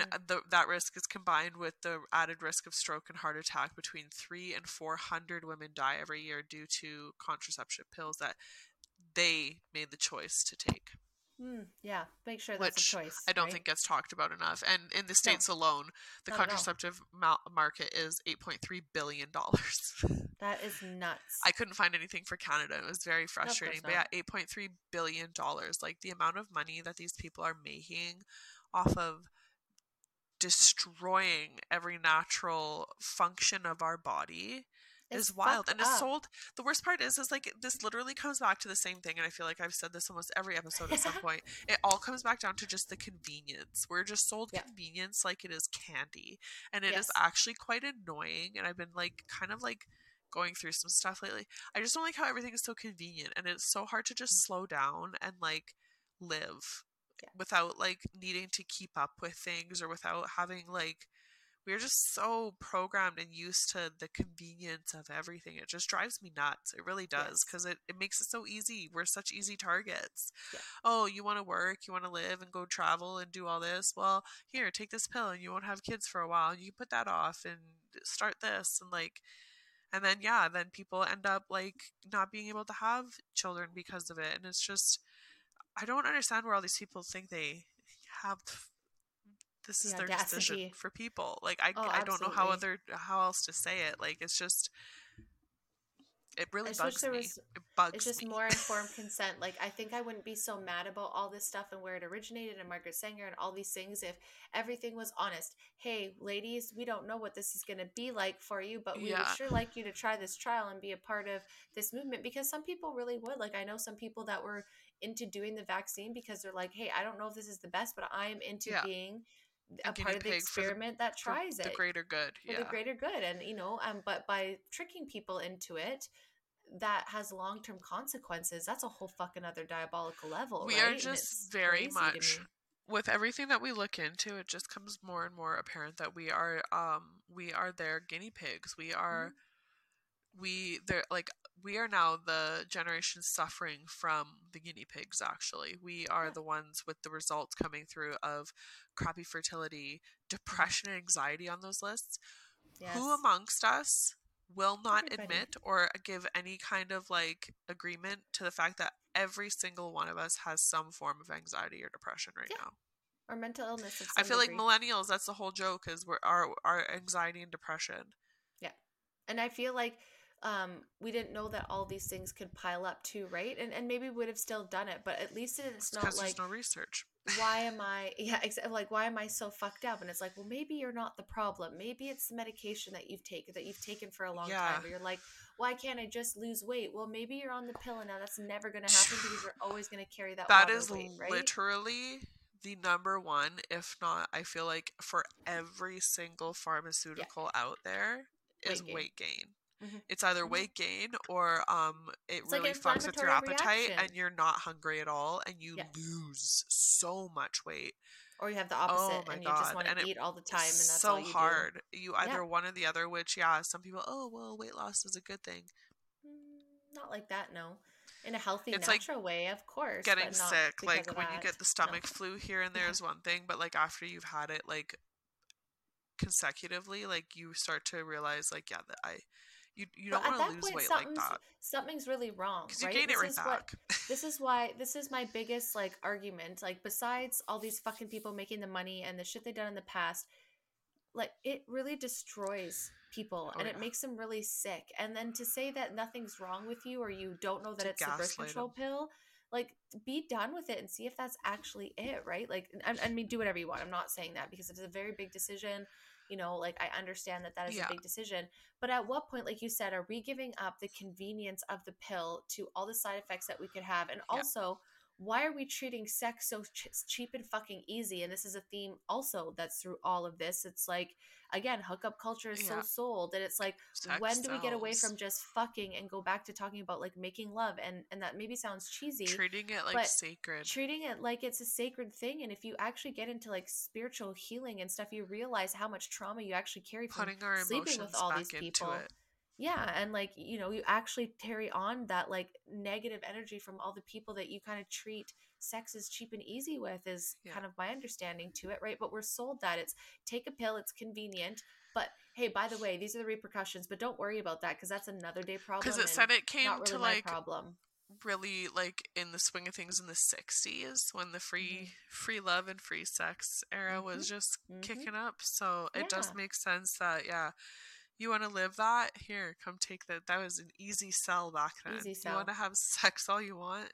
that risk is combined with the added risk of stroke and heart attack, between 300 and 400 women die every year due to contraception pills that they made the choice to take. Yeah, make sure that's a choice. I don't think gets talked about enough. And in the States alone, the contraceptive market is $8.3 billion. That is nuts. I couldn't find anything for Canada. It was very frustrating. But yeah, $8.3 billion. Like, the amount of money that these people are making off of destroying every natural function of our body is wild. And it's sold. The worst part is like, this literally comes back to the same thing, and I feel like I've said this almost every episode at some point. It all comes back down to just the convenience. We're just sold convenience like it is candy, and it is actually quite annoying. And I've been like kind of like going through some stuff lately. I just don't like how everything is so convenient, and it's so hard to just slow down and like live without like needing to keep up with things, or without having like, we're just so programmed and used to the convenience of everything. It just drives me nuts. It really does, because it makes it so easy. We're such easy targets. Yeah. Oh, you want to work, you want to live and go travel and do all this? Well, here, take this pill and you won't have kids for a while. And you can put that off and start this. And like, and then, yeah, then people end up like not being able to have children because of it. And it's just, I don't understand where all these people think they have this is their audacity. Decision for people. Like, I don't know how else to say it. Like, it's just, it really bugs me. It's just more informed consent. Like, I think I wouldn't be so mad about all this stuff and where it originated and Margaret Sanger and all these things if everything was honest. Hey, ladies, we don't know what this is going to be like for you, but we would sure like you to try this trial and be a part of this movement, because some people really would. Like, I know some people that were into doing the vaccine because they're like, hey, I don't know if this is the best, but I'm into being a part of the experiment that tries it. The greater good. Yeah. For the greater good. And, you know, but by tricking people into it, that has long-term consequences. That's a whole fucking other diabolical level. We are just very much, with everything that we look into, it just comes more and more apparent that we are their guinea pigs. We are, we are now the generation suffering from the guinea pigs, actually. We are the ones with the results coming through of crappy fertility, depression, and anxiety on those lists. Yes. Who amongst us will not admit or give any kind of like agreement to the fact that every single one of us has some form of anxiety or depression right now? Or mental illness. I feel like millennials, that's the whole joke, is our anxiety and depression. Yeah. And I feel like we didn't know that all these things could pile up too, right? And maybe we would have still done it, but at least it's not like, there's no research. Why am I so fucked up? And it's like, well, maybe you're not the problem. Maybe it's the medication that you've taken for a long time. Or you're like, why can't I just lose weight? Well, maybe you're on the pill and now that's never going to happen because you're always going to carry that water weight, right? That is literally the number one, if not, I feel like for every single pharmaceutical out there is weight gain. Mm-hmm. It's either weight gain or it's really fucks with your appetite and you're not hungry at all and you lose so much weight. Or you have the opposite and you just want to eat all the time and that's so all you hard. Do. You either one or the other, which some people, weight loss is a good thing. Not like that, no. in a healthy, it's natural way, of course. Getting sick, like when you get the stomach flu here and there is one thing, but like after you've had it like consecutively, like you start to realize, like you don't want to lose weight like that. Something's really wrong, because you gain it right back. This is why this is my biggest like argument. Like besides all these fucking people making the money and the shit they've done in the past, like it really destroys people and it makes them really sick. And then to say that nothing's wrong with you or you don't know that it's a birth control pill, like be done with it and see if that's actually it, right? Like I mean, do whatever you want. I'm not saying that because it's a very big decision. You know, like I understand that is a big decision, but at what point, like you said, are we giving up the convenience of the pill to all the side effects that we could have? And also, why are we treating sex so cheap and fucking easy? And this is a theme also that's through all of this. It's like, again, hookup culture is so sold that it's like, sex when do we get away from just fucking and go back to talking about like making love? And that maybe sounds cheesy. Treating it like sacred. Treating it like it's a sacred thing. And if you actually get into like spiritual healing and stuff, you realize how much trauma you actually carry from sleeping with all these people. Yeah, and like, you know, you actually carry on that like negative energy from all the people that you kind of treat sex as cheap and easy with is kind of my understanding to it, right? But we're sold that it's take a pill, it's convenient, but hey, by the way, these are the repercussions, but don't worry about that because that's another day problem. Because it said it came really to like really like in the swing of things in the 60s when the free love and free sex era was just kicking up. So it does make sense that, you want to live that? Here, come take that. That was an easy sell back then. Easy sell. You want to have sex all you want?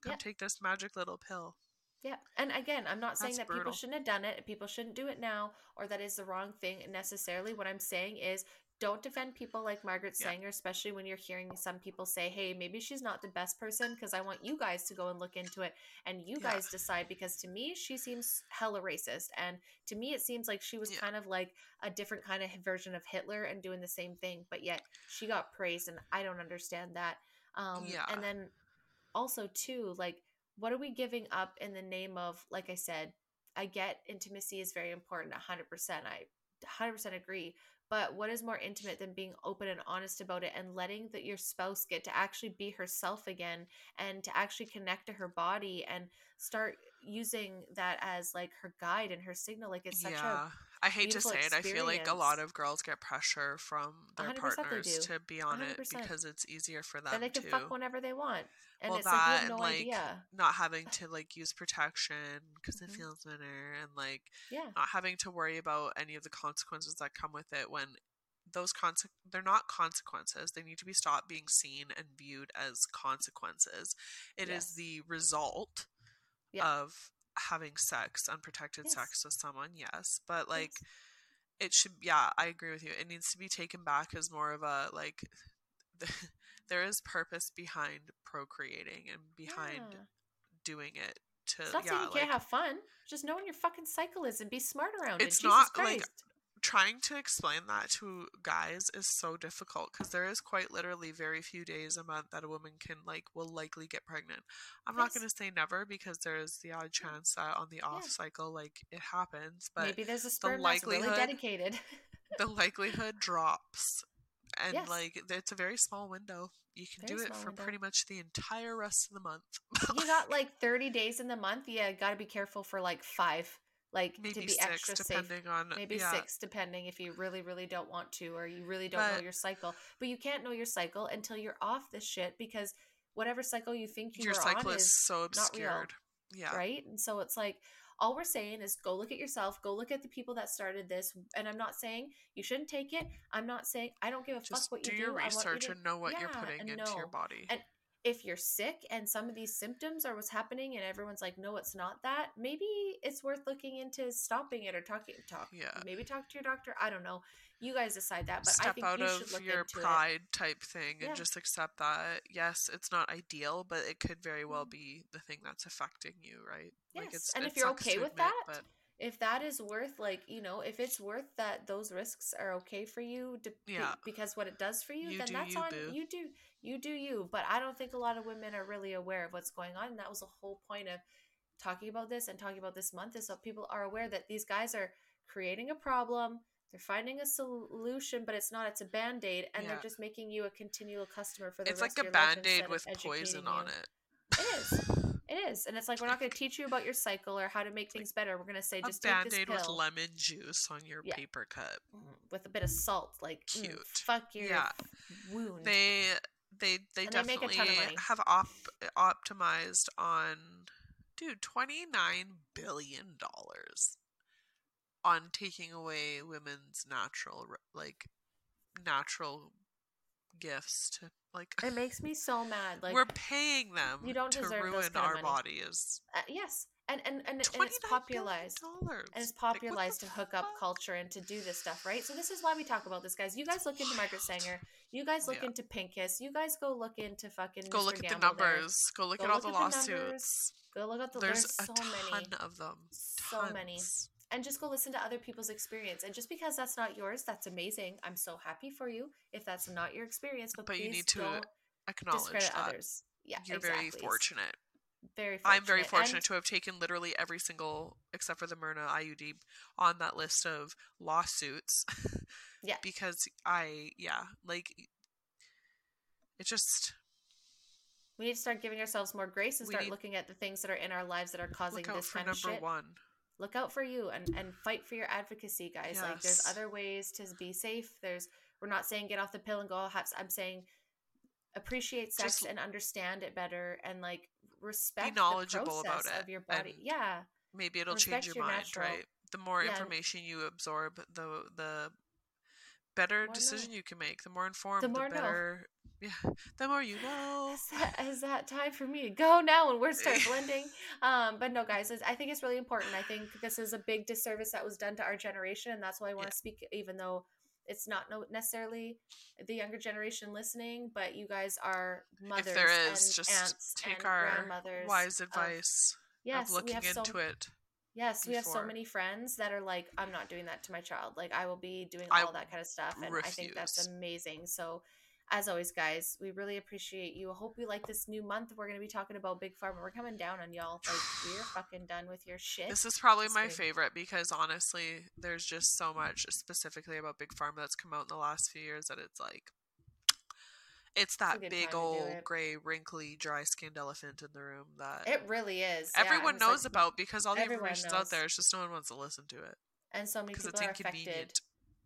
Come take this magic little pill. Yeah. And again, I'm not saying that people shouldn't have done it. People shouldn't do it now or that is the wrong thing necessarily. What I'm saying is don't defend people like Margaret Sanger, especially when you're hearing some people say, hey, maybe she's not the best person because I want you guys to go and look into it and you guys decide because to me, she seems hella racist. And to me, it seems like she was kind of like a different kind of version of Hitler and doing the same thing. But yet she got praised and I don't understand that. And then also too, like, what are we giving up in the name of, like I said, I get intimacy is very important. 100%. I 100% agree. But what is more intimate than being open and honest about it and letting that your spouse get to actually be herself again and to actually connect to her body and start using that as like her guide and her signal? Like it's such a I hate to say it. I feel like a lot of girls get pressure from their partners to be on it because it's easier for them. And they can fuck whenever they want. And it's like, you have no idea. Not having to like use protection because it feels better, and like not having to worry about any of the consequences that come with it when those they're not consequences. They need to be stopped being seen and viewed as consequences. It is the result of having sex, unprotected sex with someone, but like it should I agree with you, it needs to be taken back as more of a like there is purpose behind procreating and behind doing it to it's not saying you can't have fun, just know when your fucking cycle is and be smart around it. It's not like trying to explain that to guys is so difficult because there is quite literally very few days a month that a woman can like will likely get pregnant. I'm not going to say never because there is the odd chance that on the off cycle like it happens, but maybe there's a sperm that's really dedicated. The likelihood drops, and like it's a very small window. You can do it for pretty much the entire rest of the month. You got like 30 days in the month. Yeah, got to be careful for like 5. Like maybe to be 6, extra safe, on, maybe 6, depending if you really, really don't want to, or you really don't know your cycle. But you can't know your cycle until you're off this shit because whatever cycle you think you your were on is so obscured, not real, right? And so it's like all we're saying is go look at yourself, go look at the people that started this. And I'm not saying you shouldn't take it. I'm not saying I don't give a fuck what you do. Just do your research and know what you're putting into your body. And if you're sick and some of these symptoms are what's happening and everyone's like, no, it's not that, maybe it's worth looking into stopping it or talking. Yeah. Maybe talk to your doctor. I don't know. You guys decide that, but I think you should look into it. Step out of your pride type thing and just accept that, yes, it's not ideal, but it could very well be the thing that's affecting you, right? Yes, like and if you're okay with that, if that is worth, like, you know, if it's worth that those risks are okay for you because what it does for you, then that's on you. You do you. But I don't think a lot of women are really aware of what's going on. And that was the whole point of talking about this and talking about this month, is so people are aware that these guys are creating a problem. they're finding a solution, but it's not. It's a Band-Aid, and they're just making you a continual customer for the rest of your life. It's like a Band-Aid with poison on it. It is. It is. And it's like, we're not going to teach you about your cycle or how to make things better. We're going to say, just take this pill. A Band-Aid with lemon juice on your paper cup. With a bit of salt. Like, cute. Fuck your wound. They definitely have optimized on, dude, $29 billion on taking away women's natural gifts to, like, it makes me so mad. Like, we're paying them you don't to deserve ruin our bodies. Yes. And it's popularized. And it's popularized to hook up culture and to do this stuff, right? So this is why we talk about this, guys. You guys look into Margaret Sanger. You guys look into Pincus. You guys go look into fucking Go Mr. look at Gamble the numbers. There. Go look go at all look the lawsuits. Go look at the there's so many. Ton of them. Tons. So many. And just go listen to other people's experience. And just because that's not yours, that's amazing. I'm so happy for you if that's not your experience. But you need to acknowledge that. Others. Yeah, you're exactly. very fortunate. Very fortunate. I'm very fortunate to have taken literally every single, except for the Mirena IUD, on that list of lawsuits. Yeah. Because it just... We need to start giving ourselves more grace and start looking at the things that are in our lives that are causing this kind of shit. Look out for number one. Look out for you and fight for your advocacy, guys. Yes. Like, there's other ways to be safe. We're not saying get off the pill and go all haps. I'm saying appreciate sex and understand it better and, like, respect the process of your body. Yeah. Maybe it'll change your mind, right? The more information you absorb, the better decision you can make. The more informed, the better... Yeah, the more you know. Is that time for me to go now and we're start blending? But no, guys, I think it's really important. I think this is a big disservice that was done to our generation, and that's why I want to speak, even though it's not necessarily the younger generation listening, but you guys are mothers if there is, and just aunts take and our grandmothers. Wise advice of looking into it. Yes, we have so many friends that are like, I'm not doing that to my child. Like, I will be doing all that kind of stuff, and refuse. I think that's amazing. So... As always, guys, we really appreciate you. I hope you like this new month. We're going to be talking about Big Pharma. We're coming down on y'all. Like, we're fucking done with your shit. This is probably my favorite because, honestly, there's just so much specifically about Big Pharma that's come out in the last few years that it's like, it's that big old gray, wrinkly, dry-skinned elephant in the room that... It really is. Everyone knows about because all the information's out there. It's just no one wants to listen to it. And so many people are affected.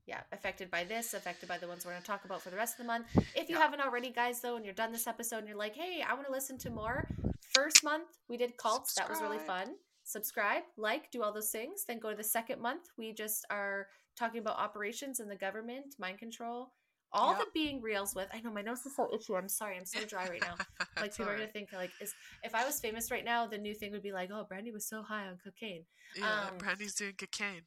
Yeah, affected by this, affected by the ones we're going to talk about for the rest of the month. If you haven't already, guys, though, and you're done this episode and you're like, hey, I want to listen to more. First month, we did cults. Subscribe. That was really fun. Subscribe, like, do all those things. Then go to the second month. We just are talking about operations and the government, mind control, all the being reals with. I know my nose is so itchy. I'm sorry. I'm so dry right now. Like, people are going to think, like, if I was famous right now, the new thing would be like, oh, Brandy was so high on cocaine. Yeah, Brandy's doing cocaine.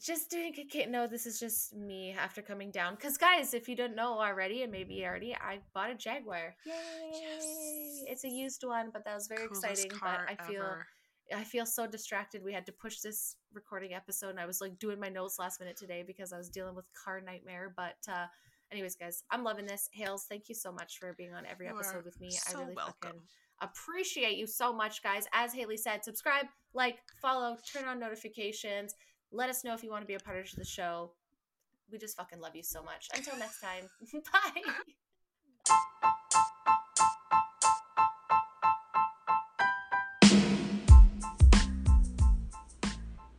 Just doing cocaine. No, this is just me after coming down. Because, guys, if you don't know already, and maybe already, I bought a Jaguar. Yay! Yes. It's a used one, but that was very exciting. But I feel so distracted. We had to push this recording episode, and I was like doing my notes last minute today because I was dealing with car nightmare. But anyways, guys, I'm loving this. Hales, thank you so much for being on every episode with me. So I really fucking appreciate you so much, guys. As Haley said, subscribe, like, follow, turn on notifications. Let us know if you want to be a part of the show. We just fucking love you so much. Until next time. Bye.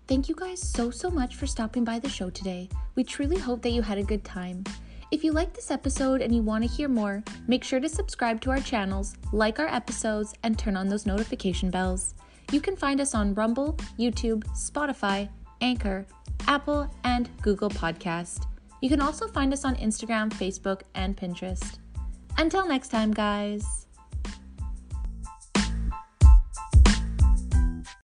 Thank you guys so much for stopping by the show today. We truly hope that you had a good time. If you like this episode and you want to hear more, make sure to subscribe to our channels, like our episodes, and turn on those notification bells. You can find us on Rumble, YouTube, Spotify, Anchor, Apple, and Google Podcast. You can also find us on Instagram, Facebook, and Pinterest. Until next time, guys.